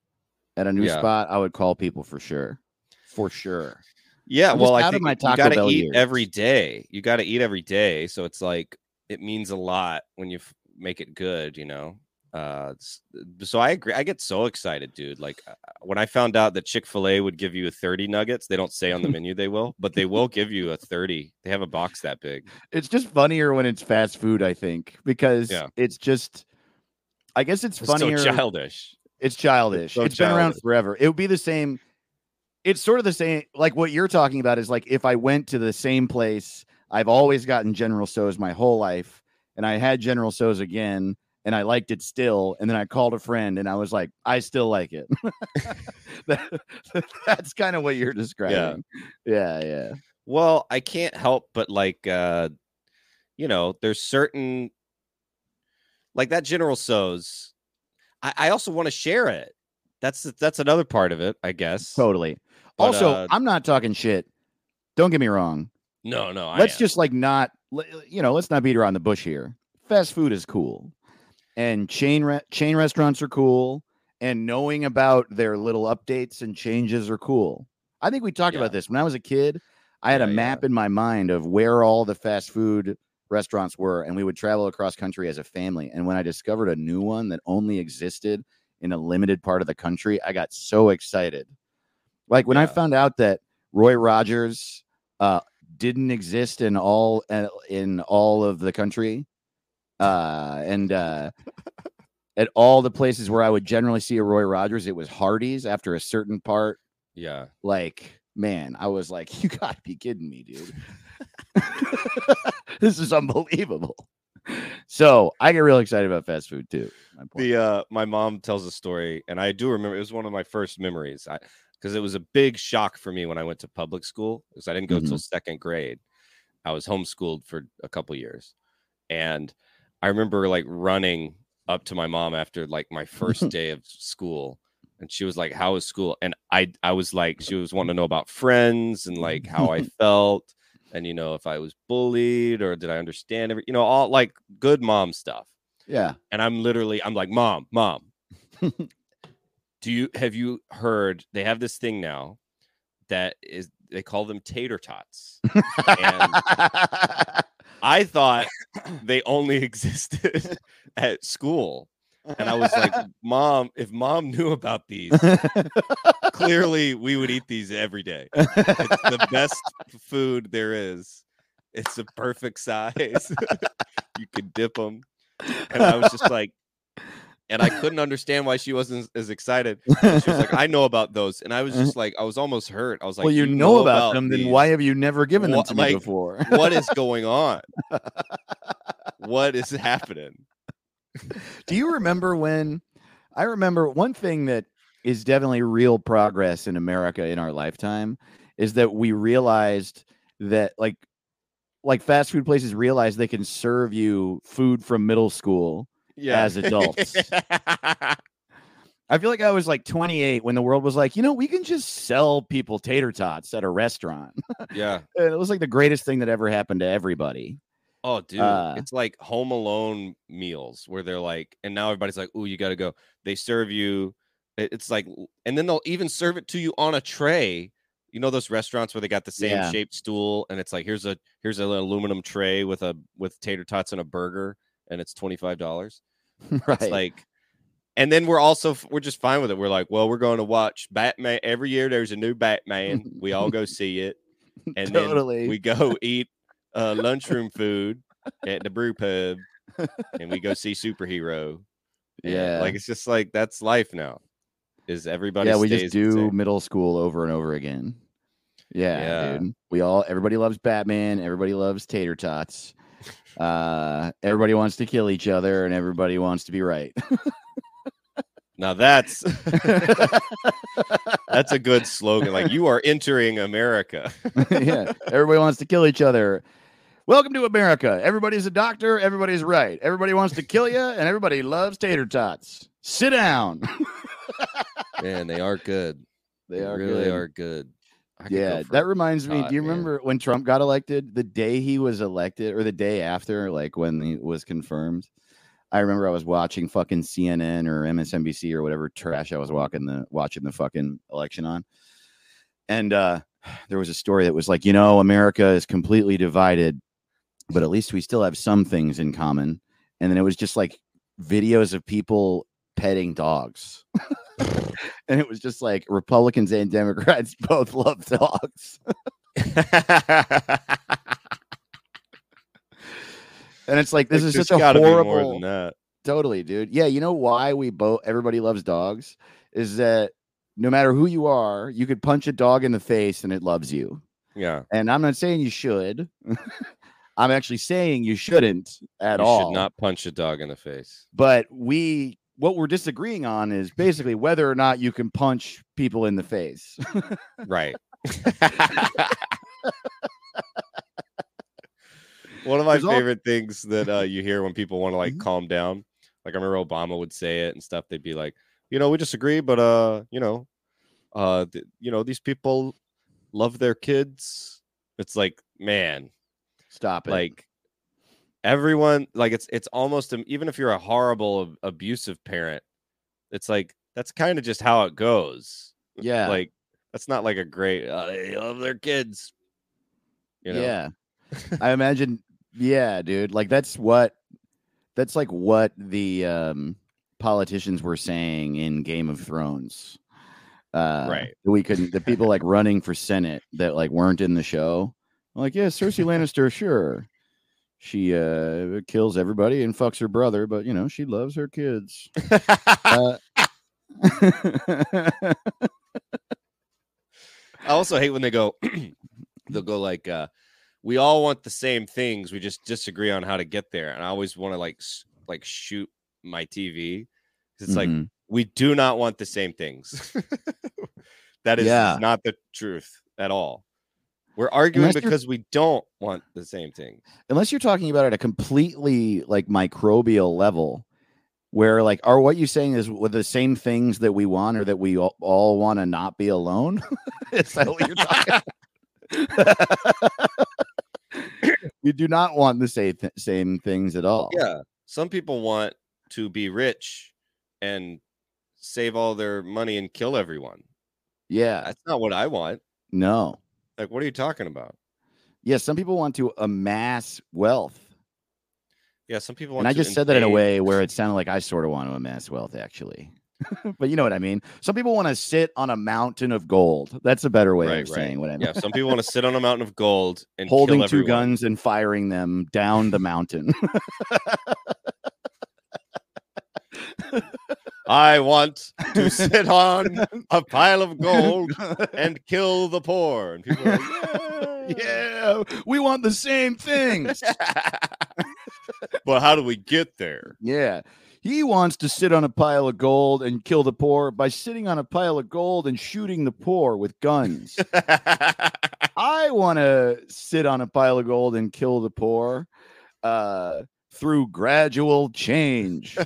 at a new yeah. spot, I would call people for sure. For sure. Yeah, I'm well, I think you got to eat years. every day. You got to eat every day. So it's like, it means a lot when you f- make it good, you know? Uh, so I agree. I get so excited, dude. Like when I found out that Chick-fil-A would give you a thirty nuggets, they don't say on the menu they will, but they will give you a thirty. They have a box that big. It's just funnier when it's fast food, I think, because yeah. it's just, I guess it's, it's funnier. So childish. It's childish. It's, so it's childish. Been around forever. It would be the same. It's sort of the same, like what you're talking about is like, if I went to the same place, I've always gotten General Tso's my whole life, and I had General Tso's again, and I liked it still, and then I called a friend, and I was like, I still like it. that, that's kind of what you're describing. Yeah. yeah, yeah. Well, I can't help but like, uh, you know, there's certain, like that General Tso's, I, I also want to share it. That's that's another part of it, I guess. Totally. But, also, uh, I'm not talking shit. Don't get me wrong. No, no. I let's am. just like not, you know, let's not beat around the bush here. Fast food is cool. And chain re- chain restaurants are cool. And knowing about their little updates and changes are cool. I think we talked yeah. about this. When I was a kid, I had yeah, a map yeah. in my mind of where all the fast food restaurants were. And we would travel across country as a family. And when I discovered a new one that only existed in a limited part of the country, I got so excited. Like when yeah. I found out that Roy Rogers uh, didn't exist in all uh, in all of the country, uh, and uh, at all the places where I would generally see a Roy Rogers, it was Hardee's after a certain part. Yeah, like man, I was like, you gotta be kidding me, dude. This is unbelievable. So I get real excited about fast food too. My point. The uh, my mom tells a story, and I do remember it was one of my first memories. I because it was a big shock for me when I went to public school because I didn't go mm-hmm. till second grade. I was homeschooled for a couple years, and I remember like running up to my mom after like my first day of school, and she was like, "How was school?" And I I was like, she was wanting to know about friends and like how I felt. And, you know, if I was bullied or did I understand every, you know, all like good mom stuff. Yeah. And I'm literally I'm like, mom, mom, do you have you heard they have this thing now that is they call them tater tots. And I thought they only existed at school. And I was like, mom, if mom knew about these, clearly we would eat these every day. It's the best food there is. It's the perfect size. You could dip them. And I was just like, and I couldn't understand why she wasn't as excited. And she was like, I know about those. And I was just like, I was almost hurt. I was like, well, you, you know, know about, about them. These. Then why have you never given what, them to like, me before? What is going on? What is happening? Do you remember when I remember one thing that is definitely real progress in America in our lifetime is that we realized that like like fast food places realize they can serve you food from middle school yeah. as adults. I feel like I was like twenty-eight when the world was like, you know, we can just sell people tater tots at a restaurant. Yeah. It was like the greatest thing that ever happened to everybody. Oh, dude, uh, it's like Home Alone meals where they're like, and now everybody's like, oh, you got to go. They serve you. It's like, and then they'll even serve it to you on a tray. You know, those restaurants where they got the same yeah. shaped stool. And it's like, here's a here's an aluminum tray with a with tater tots and a burger. And it's twenty-five dollars. Right. It's like, and then we're also we're just fine with it. We're like, well, we're going to watch Batman every year. There's a new Batman. We all go see it. And totally. Then we go eat. Uh, lunchroom food at the brew pub, and we go see Superhero, Yeah. Like, it's just like, that's life now. Is everybody. Yeah, we just do middle school over and over again. Yeah, yeah, dude. We all, everybody loves Batman. Everybody loves tater tots. Uh, everybody wants to kill each other and everybody wants to be right. Now that's that's a good slogan. Like, you are entering America. Yeah, everybody wants to kill each other. Welcome to America. Everybody's a doctor. Everybody's right. Everybody wants to kill you, and everybody loves tater tots. Sit down. Man, they are good. They, they are really good. are good. I yeah, go that reminds me. Tot, do you man. remember when Trump got elected? The day he was elected, or the day after, like when he was confirmed. I remember I was watching fucking C N N or M S N B C or whatever trash I was walking the watching the fucking election on. And uh, there was a story that was like, you know, America is completely divided, but at least we still have some things in common. And then it was just like videos of people petting dogs. And it was just like Republicans and Democrats both love dogs. And it's like, this it's is such a horrible. More than that. Totally, dude. Yeah, you know why we both everybody loves dogs is that no matter who you are, you could punch a dog in the face and it loves you. Yeah. And I'm not saying you should. I'm actually saying you shouldn't at you all. You should not punch a dog in the face. But we what we're disagreeing on is basically whether or not you can punch people in the face. Right. One of my There's favorite all... things that uh, you hear when people want to like calm down, like I remember Obama would say it and stuff. They'd be like, you know, we disagree, but uh, you know, uh, th- you know, these people love their kids. It's like, man, stop it. Like everyone, like it's it's almost even if you're a horrible abusive parent, it's like that's kind of just how it goes. Yeah, like that's not like a great. Uh, they love their kids. You know? Yeah. I imagine, yeah, dude. Like that's what, that's like what the um, politicians were saying in Game of Thrones. Uh, right. We couldn't. The people like running for Senate that like weren't in the show. I'm like, yeah, Cersei Lannister, sure, she uh, kills everybody and fucks her brother, but you know she loves her kids. uh, I also hate when they go. They'll go like. Uh, We all want the same things. We just disagree on how to get there. And I always want to like, like shoot my T V. It's mm-hmm. like, we do not want the same things. That is yeah. not the truth at all. We're arguing unless because we don't want the same things. Unless you're talking about at a completely like microbial level where like, are what you're saying is with the same things that we want or that we all, all want to not be alone. Is that what you're talking about? We do not want the same, th- same things at all. Yeah. Some people want to be rich and save all their money and kill everyone. Yeah. That's not what I want. No. Like, what are you talking about? Yeah. Some people want to amass wealth. Yeah. Some people want and to. And I just said that in a way where it sounded like I sort of want to amass wealth, actually. But you know what I mean? Some people want to sit on a mountain of gold. That's a better way right, of right. saying what I mean. Yeah, some people want to sit on a mountain of gold and holding kill two everyone. guns and firing them down the mountain. I want to sit on a pile of gold and kill the poor. And people are like, yeah, yeah, we want the same things. But how do we get there? Yeah. He wants to sit on a pile of gold and kill the poor by sitting on a pile of gold and shooting the poor with guns. I want to sit on a pile of gold and kill the poor uh, through gradual change.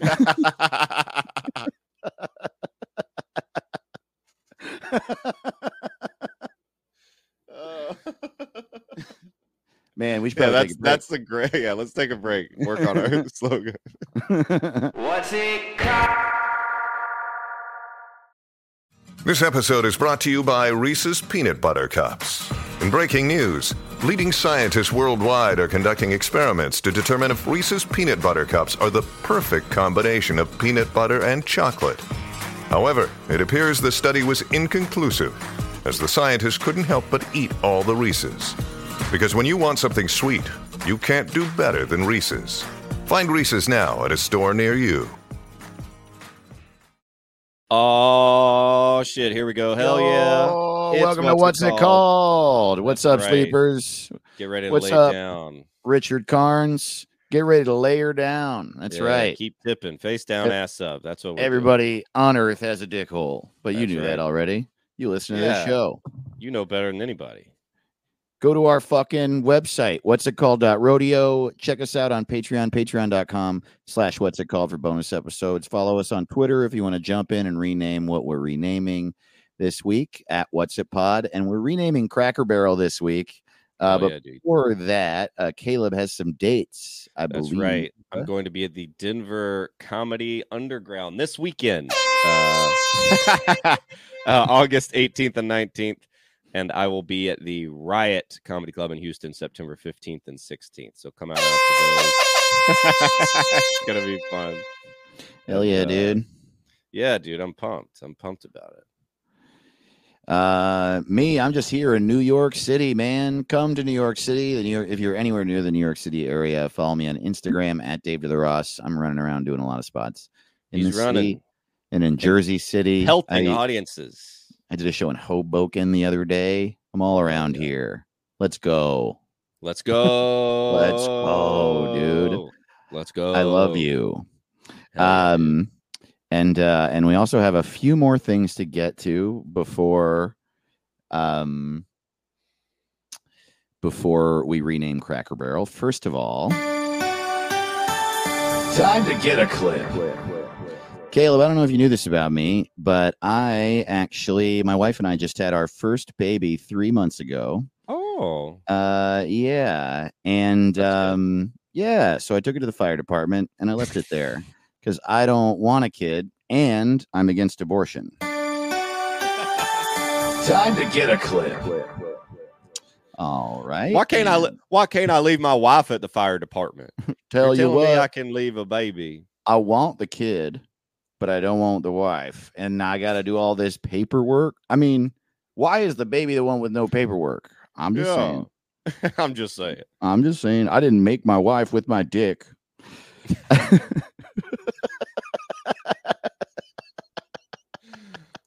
Man, we should yeah, probably that's, take a break. That's the great. Yeah, let's take a break. Work on our slogan. What's it called? This episode is brought to you by Reese's Peanut Butter Cups. In breaking news, leading scientists worldwide are conducting experiments to determine if Reese's Peanut Butter Cups are the perfect combination of peanut butter and chocolate. However, it appears the study was inconclusive, as the scientists couldn't help but eat all the Reese's. Because when you want something sweet, you can't do better than Reese's. Find Reese's now at a store near you. Oh, shit. Here we go. Hell yeah. Oh, welcome what's to What's It Called. called. What's That's up, right. sleepers? Get ready to what's lay up? down. Richard Carnes. Get ready to layer down. That's yeah, right. Keep tipping. Face down, if, ass up. That's what we're Everybody doing. on Earth has a dick hole. But That's you knew right. that already. You listen to yeah. this show. You know better than anybody. Go to our fucking website. What's it called? Rodeo. Check us out on Patreon. Patreon.com slash what's it called for bonus episodes. Follow us on Twitter if you want to jump in and rename what we're renaming this week at What's It Pod. And we're renaming Cracker Barrel this week. Uh, oh, but yeah, before that, uh, Caleb has some dates, I That's believe. That's right. I'm going to be at the Denver Comedy Underground this weekend, uh, uh, August eighteenth and nineteenth. And I will be at the Riot Comedy Club in Houston, September fifteenth and sixteenth. So come out. After those. It's going to be fun. Hell yeah, and, uh, dude. Yeah, dude. I'm pumped. I'm pumped about it. Uh, me, I'm just here in New York City, man. Come to New York City. The New York, if you're anywhere near the New York City area, follow me on Instagram at Dave to the Ross. I'm running around doing a lot of spots in He's the running. city and in Jersey City, helping I, audiences. I did a show in Hoboken the other day. I'm all around yeah. here. Let's go. Let's go. Let's go, dude. Let's go. I love you. Um. And uh, and we also have a few more things to get to before um, before we rename Cracker Barrel. First of all, time to get a clip. Caleb, I don't know if you knew this about me, but I actually, my wife and I just had our first baby three months ago. Oh. Uh, yeah. And um, yeah, so I took it to the fire department and I left it there. Because I don't want a kid, and I'm against abortion. Time to get a clip. All right. Why can't I? Why can't I leave my wife at the fire department? Tell You're you what, me I can leave a baby. I want the kid, but I don't want the wife, and I got to do all this paperwork. I mean, why is the baby the one with no paperwork? I'm just yeah. saying. I'm just saying. I'm just saying. I didn't make my wife with my dick.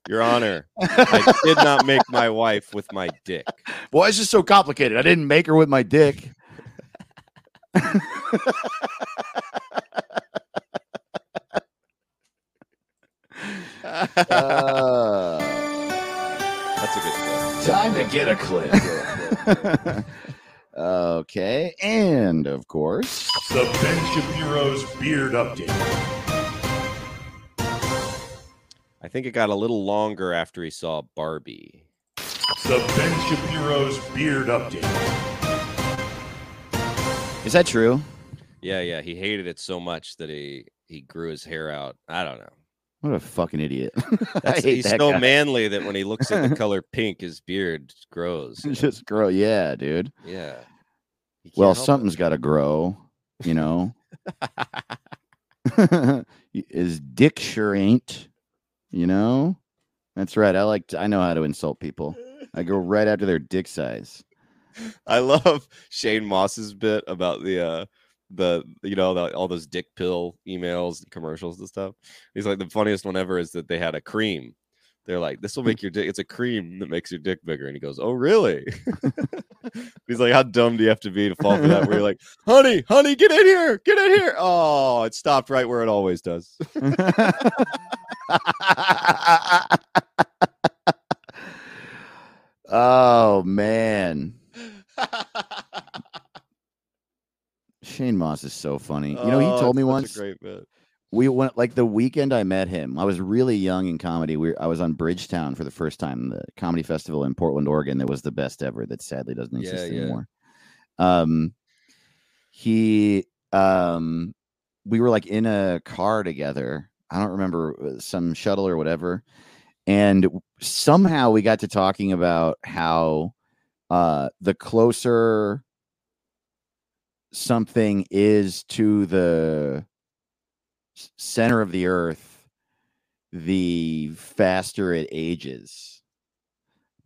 Your Honor, I did not make my wife with my dick. Why is this so complicated? I didn't make her with my dick. uh, that's a good clip. Time to get a clip. Okay, and of course, the Ben Shapiro's beard update. I think it got a little longer after he saw Barbie. The Ben Shapiro's beard update. Is that true? Yeah, yeah. He hated it so much that he, he grew his hair out. I don't know. What a fucking idiot. That's, he's that so guy. manly that when he looks at the color pink, his beard grows. You know? Just grow. Yeah, dude. Yeah. Well, something's got to grow, you know. His dick sure ain't. You know, that's right. I like to, I know how to insult people. I go right after their dick size. I love Shane Moss's bit about the, uh, the, you know, the, all those dick pill emails and commercials and stuff. He's like, the funniest one ever is that they had a cream. They're like, this will make your dick. It's a cream that makes your dick bigger. And he goes, oh, really? He's like, how dumb do you have to be to fall for that? Where you're like, honey, honey, get in here. Get in here. Oh, it stopped right where it always does. Oh, man. Shane Moss is so funny. You know, he told me once. That's a great bit. We went like the weekend I met him. I was really young in comedy. We I was on Bridgetown for the first time, the comedy festival in Portland, Oregon. That was the best ever. That sadly doesn't exist yeah, yeah. anymore. Um, he, um, we were like in a car together. I don't remember, some shuttle or whatever. And somehow we got to talking about how uh, the closer something is to the center of the earth, the faster it ages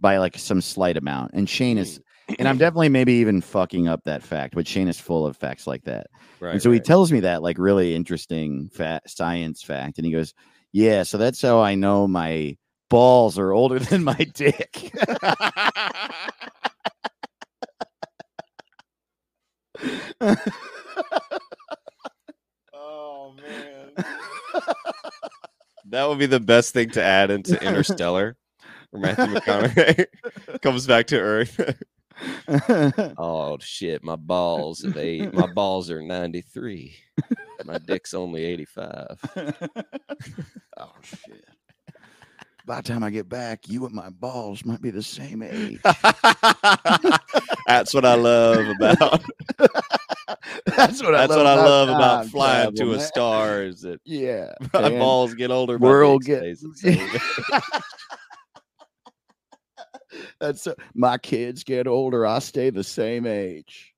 by like some slight amount. And Shane is And I'm definitely maybe even fucking up that fact, but Shane is full of facts like that. Right, and so right. he tells me that like really interesting fa- science fact. And he goes, yeah, so that's how I know my balls are older than my dick. Oh, man. That would be the best thing to add into Interstellar. Or Matthew McConaughey comes back to Earth. Oh shit, my balls have eight. My balls are ninety-three. My dick's only eighty-five. Oh shit. By the time I get back, you and my balls might be the same age. That's what I love about That's what I That's love, what I about, love about flying travel, to a man. Star is that yeah, my man. Balls get older, my world gets That's uh, my kids get older. I stay the same age.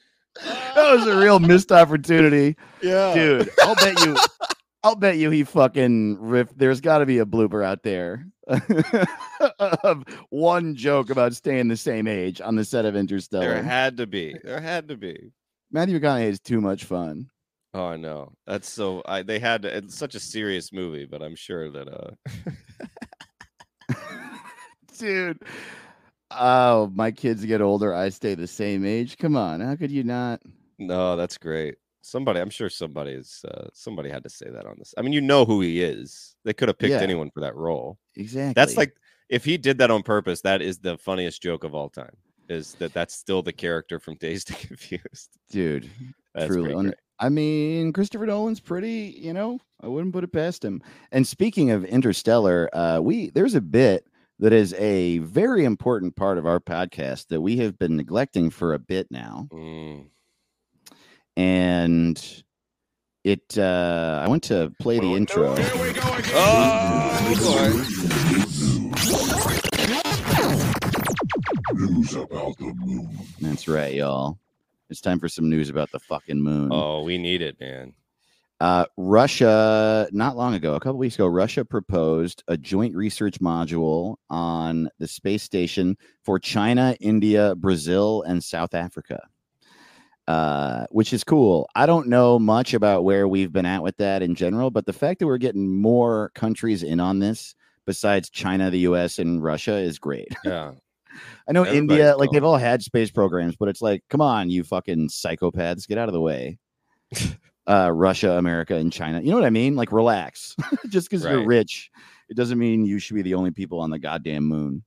That was a real missed opportunity. Yeah, dude. I'll bet you. I'll bet you he fucking riffed. There's got to be a blooper out there of one joke about staying the same age on the set of Interstellar. There had to be. There had to be. Matthew McConaughey is too much fun. Oh, I know. That's so I they had to, it's such a serious movie, but I'm sure that uh dude. Oh, my kids get older, I stay the same age. Come on, how could you not? No, that's great. Somebody, I'm sure somebody is uh, somebody had to say that on this. I mean, you know who he is. They could have picked yeah. anyone for that role. Exactly. That's like if he did that on purpose, that is the funniest joke of all time. Is that that's still the character from Dazed and Confused. Dude, that's truly great. I mean, Christopher Nolan's pretty, you know, I wouldn't put it past him. And speaking of Interstellar, uh, we there's a bit that is a very important part of our podcast that we have been neglecting for a bit now. Mm. And it uh, I went to play the oh, intro. No, here we go again. Oh, news about the moon. That's right, y'all. It's time for some news about the fucking moon. Oh, we need it, man. Uh, Russia, not long ago, a couple weeks ago, Russia proposed a joint research module on the space station for China, India, Brazil, and South Africa, uh, which is cool. I don't know much about where we've been at with that in general, but the fact that we're getting more countries in on this besides China, the U S, and Russia is great. Yeah. I know Everybody's India, gone. Like they've all had space programs, but it's like, come on, you fucking psychopaths, get out of the way. uh, Russia, America, and China. You know what I mean? Like, relax. Just because right. you're rich, it doesn't mean you should be the only people on the goddamn moon.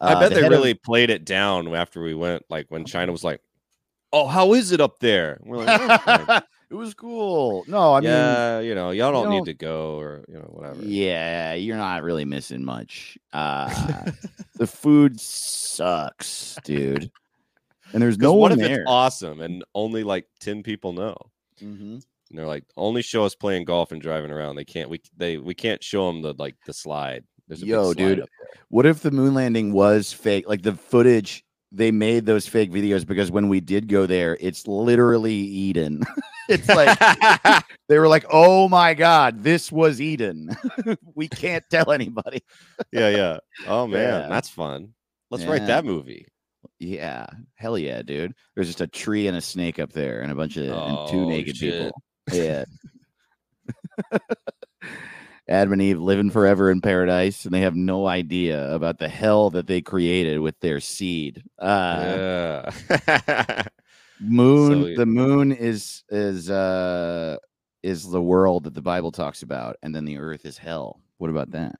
Uh, I bet the they really of- played it down after we went, like when China was like, oh, how is it up there? And we're like, oh, it was cool. No, I yeah, mean, you know, y'all don't, you don't need to go or, you know, whatever. Yeah, you're not really missing much. Uh, the food sucks, dude. And there's no one there. What if it's awesome and only like ten people know? Mm-hmm. And they're like, only show us playing golf and driving around. They can't. We they we can't show them the like the slide. There's a Yo, big slide dude. Up there. What if the moon landing was fake? Like the footage. They made those fake videos because when we did go there, it's literally Eden. It's like they were like, oh, my God, this was Eden. We can't tell anybody. Yeah. Yeah. Oh, man, yeah. That's fun. Let's yeah. write that movie. Yeah. Hell yeah, dude. There's just a tree and a snake up there and a bunch of oh, and two naked shit. people. Yeah. Adam and Eve living forever in paradise, and they have no idea about the hell that they created with their seed. Uh, yeah. moon, so, yeah. The moon is is uh, is the world that the Bible talks about, and then the earth is hell. What about that?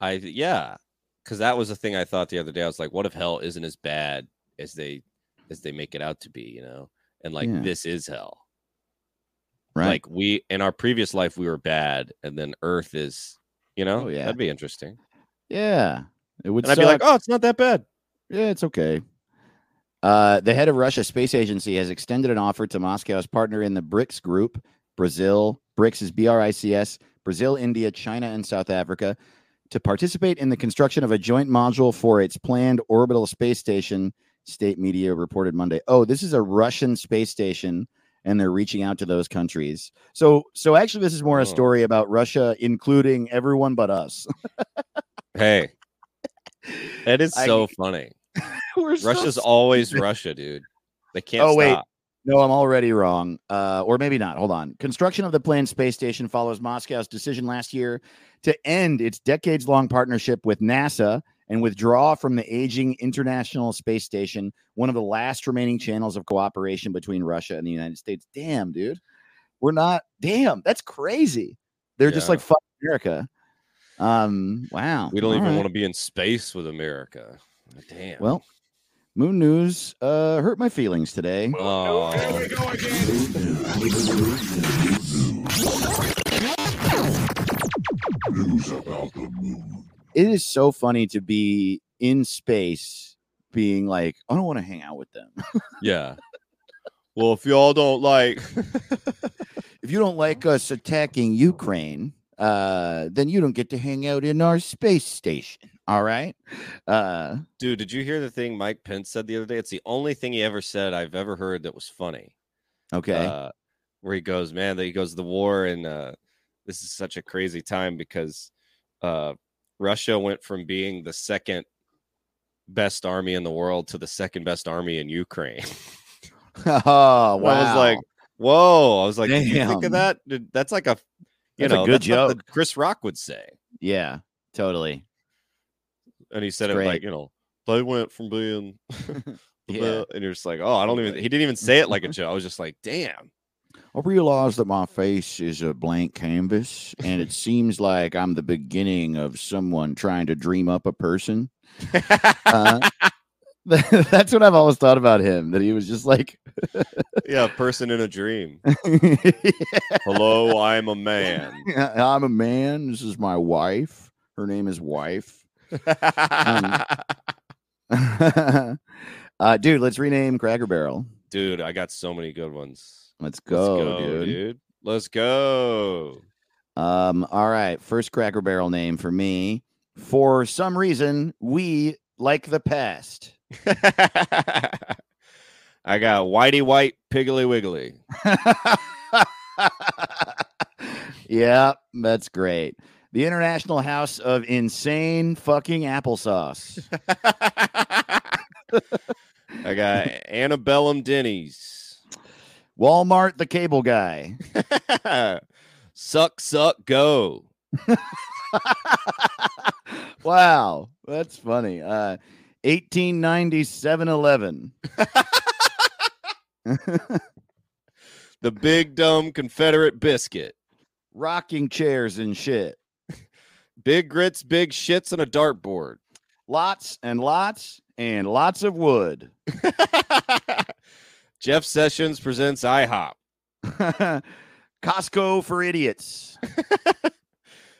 I yeah, because that was the thing I thought the other day. I was like, what if hell isn't as bad as they as they make it out to be? You know, and like yeah. this is hell. Right. Like we in our previous life, we were bad, and then Earth is, you know, oh, yeah. that'd be interesting. Yeah, it would. And I'd suck. be like, oh, it's not that bad. Yeah, it's okay. Uh, the head of Russia's space agency has extended an offer to Moscow's partner in the BRICS group. Brazil, BRICS is B R I C S, Brazil, India, China, and South Africa to participate in the construction of a joint module for its planned orbital space station. State media reported Monday. Oh, this is a Russian space station. and they're reaching out to those countries. So, so actually, this is more a story about Russia, including everyone but us. Hey, that is so I, funny. We're Russia's so always Russia, dude. They can't oh, stop. Wait. No, I'm already wrong. Uh, or maybe not. Hold on. Construction of the planned space station follows Moscow's decision last year to end its decades-long partnership with NASA and withdraw from the aging International Space Station, one of the last remaining channels of cooperation between Russia and the United States. Damn, dude. We're not. Damn, that's crazy. They're yeah. just like, fuck America. Um, wow. We don't All even right. want to be in space with America. Damn. Well. Moon news uh, hurt my feelings today. Oh. Here we go again. News about the moon. It is so funny to be in space being like, I don't want to hang out with them. Yeah. Well, if y'all don't like... if you don't like us attacking Ukraine, uh, then you don't get to hang out in our space station. All right. Uh, Dude, did you hear the thing Mike Pence said the other day? It's the only thing he ever said I've ever heard that was funny. Okay. Uh, where he goes, man, he goes, the war. And uh, this is such a crazy time because uh, Russia went from being the second best army in the world to the second best army in Ukraine. Oh, wow. I was like, whoa. I was like, Damn. Did you think of that? Dude, that's like a, you that's know, a good that's joke. What Chris Rock would say. Yeah, totally. And he said it like, you know, they went from being, yeah. and you're just like, oh, I don't even, he didn't even say it like a joke. I was just like, damn. I realized that my face is a blank canvas, and it seems like I'm the beginning of someone trying to dream up a person. uh, that's what I've always thought about him, that he was just like. Yeah, a person in a dream. Yeah. Hello, I'm a man. I'm a man. This is my wife. Her name is Wife. um, uh, dude, let's rename Cracker Barrel. Dude, I got so many good ones. Let's go, let's go dude. dude. Let's go. Um, all right. First Cracker Barrel name for me. For some reason, we like the past. I got Whitey White Piggly Wiggly. Yeah, that's great. The International House of Insane Fucking Applesauce. I got Antebellum Denny's. Walmart the Cable Guy. Suck, suck, go. Wow. That's funny. Uh, eighteen ninety-seven eleven. The Big Dumb Confederate Biscuit. Rocking chairs and shit. Big grits, big shits, and a dartboard. Lots and lots and lots of wood. Jeff Sessions presents IHOP. Costco for idiots.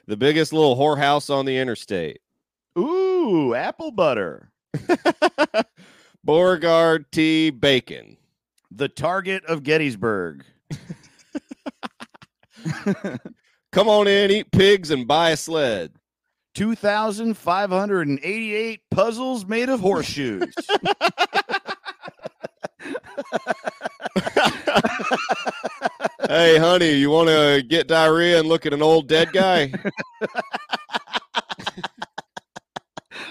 The biggest little whorehouse on the interstate. Ooh, apple butter. Beauregard T. Bacon. The Target of Gettysburg. Come on in, eat pigs, and buy a sled. two thousand five hundred eighty-eight puzzles made of horseshoes. Hey, honey, you want to get diarrhea and look at an old dead guy?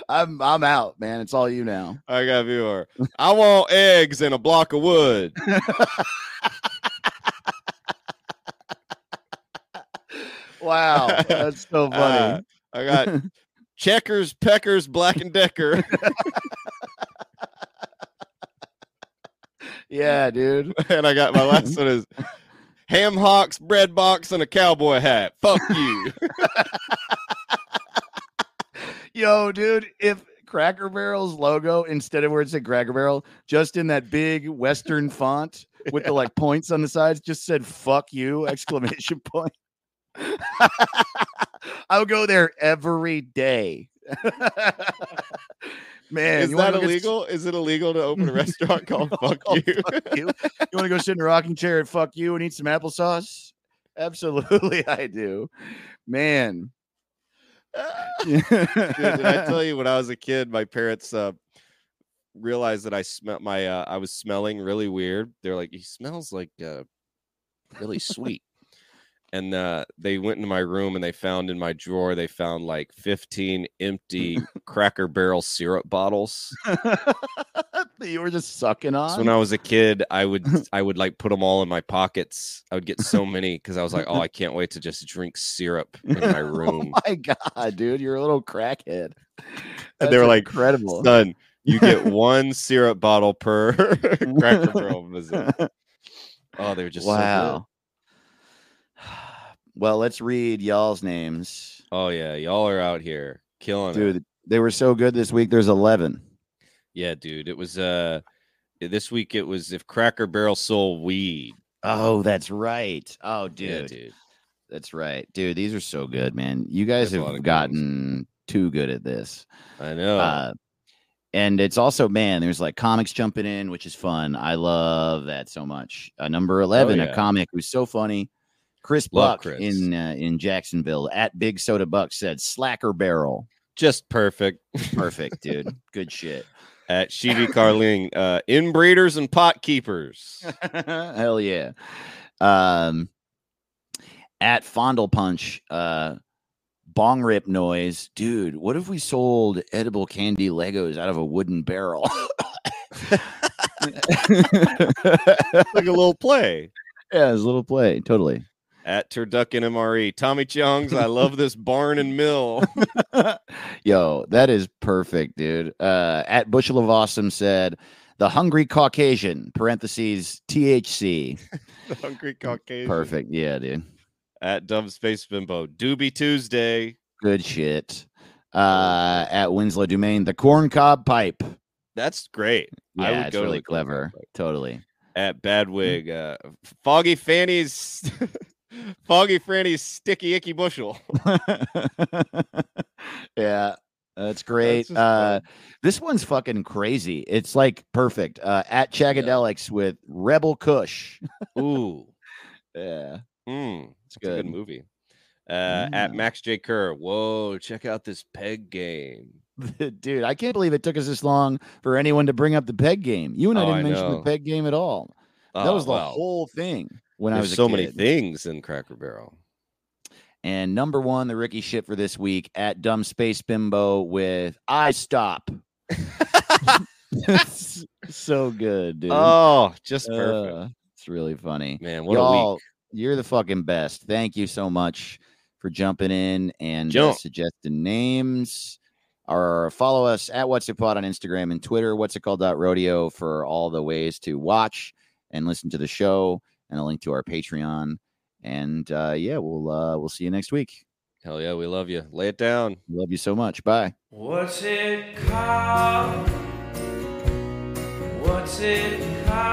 I'm I'm out, man. It's all you now. I got viewer. I want eggs and a block of wood. Wow, that's so funny. Uh, I got Checkers, Peckers, Black and Decker. Yeah, dude. And I got my last one is ham hocks, bread box, and a cowboy hat. Fuck you. Yo, dude, if Cracker Barrel's logo, instead of where it said Cracker Barrel, just in that big Western font with yeah. the like points on the sides, just said fuck you, exclamation point. I'll go there every day. Man, is that illegal? Is it illegal to open a restaurant called Fuck You? Fuck you. You want to go sit in a rocking chair and fuck you and eat some applesauce? Absolutely, I do. Man. Dude, did I tell you when I was a kid, my parents uh, realized that I smelled my uh, I was smelling really weird. They're like, he smells like uh, really sweet. And uh, they went into my room and they found in my drawer, they found like fifteen empty Cracker Barrel syrup bottles. You were just sucking on. So when I was a kid, I would I would like put them all in my pockets. I would get so many because I was like, oh, I can't wait to just drink syrup in my room. Oh my God, dude, you're a little crackhead. That's and they were like, incredible. Son, you get one syrup bottle per Cracker Barrel visit. Oh, they were just wow. So good. Well, let's read y'all's names. Oh, yeah. Y'all are out here killing dude, it. Dude, they were so good this week. There's eleven. Yeah, dude. It was uh, this week. It was if Cracker Barrel sold weed. Oh, that's right. Oh, dude. Yeah, dude. That's right. Dude, these are so good, man. You guys that's have gotten games. Too good at this. I know. Uh, and it's also, man, there's like comics jumping in, which is fun. I love that so much. Uh, number eleven, oh, yeah. A comic who's so funny. Chris Love Buck Chris. in uh, in Jacksonville at Big Soda Buck said Slacker Barrel. Just perfect. Perfect, dude. Good shit. At Sheedy Carling, uh, inbreeders and pot keepers. Hell yeah. Um, at Fondle Punch, uh, bong rip noise. Dude, what if we sold edible candy Legos out of a wooden barrel? Like a little play. Yeah, it's a little play. Totally. At Turducken M R E, Tommy Chong's, I love this barn and mill. Yo, that is perfect, dude. Uh, at Bushel of Awesome said, the Hungry Caucasian, parentheses, T H C. The Hungry Caucasian. Perfect, yeah, dude. At Dove Space Bimbo, Doobie Tuesday. Good shit. Uh, at Winslow Dumaine, the Corncob Pipe. That's great. Yeah, I would it's go really to clever. Totally. At Badwig, uh, Foggy Fanny's... Foggy Franny's sticky icky bushel. Yeah, that's great. That's uh, this one's fucking crazy. It's like perfect. Uh, at Chagadelics yeah. with Rebel Kush. Ooh, yeah, mm, it's good. A good movie. Uh, mm. At Max J Kerr. Whoa, check out this peg game, dude! I can't believe it took us this long for anyone to bring up the peg game. You and I oh, didn't I mention know. the peg game at all. Oh, that was the wow. whole thing. When There's I was so kid. many things in Cracker Barrel. And number one, the Ricky shit for this week at Dumb Space Bimbo with I Stop. That's so good, dude. Oh, just perfect. Uh, it's really funny. Man, what Y'all, a week. You're the fucking best. Thank you so much for jumping in and Jump. uh, suggesting names. Or follow us at What's It Pod on Instagram and Twitter, What's It Called Rodeo for all the ways to watch and listen to the show. And a link to our Patreon, and uh, yeah, we'll uh, we'll see you next week. Hell yeah, we love you. Lay it down. We love you so much. Bye. What's it called? What's it called?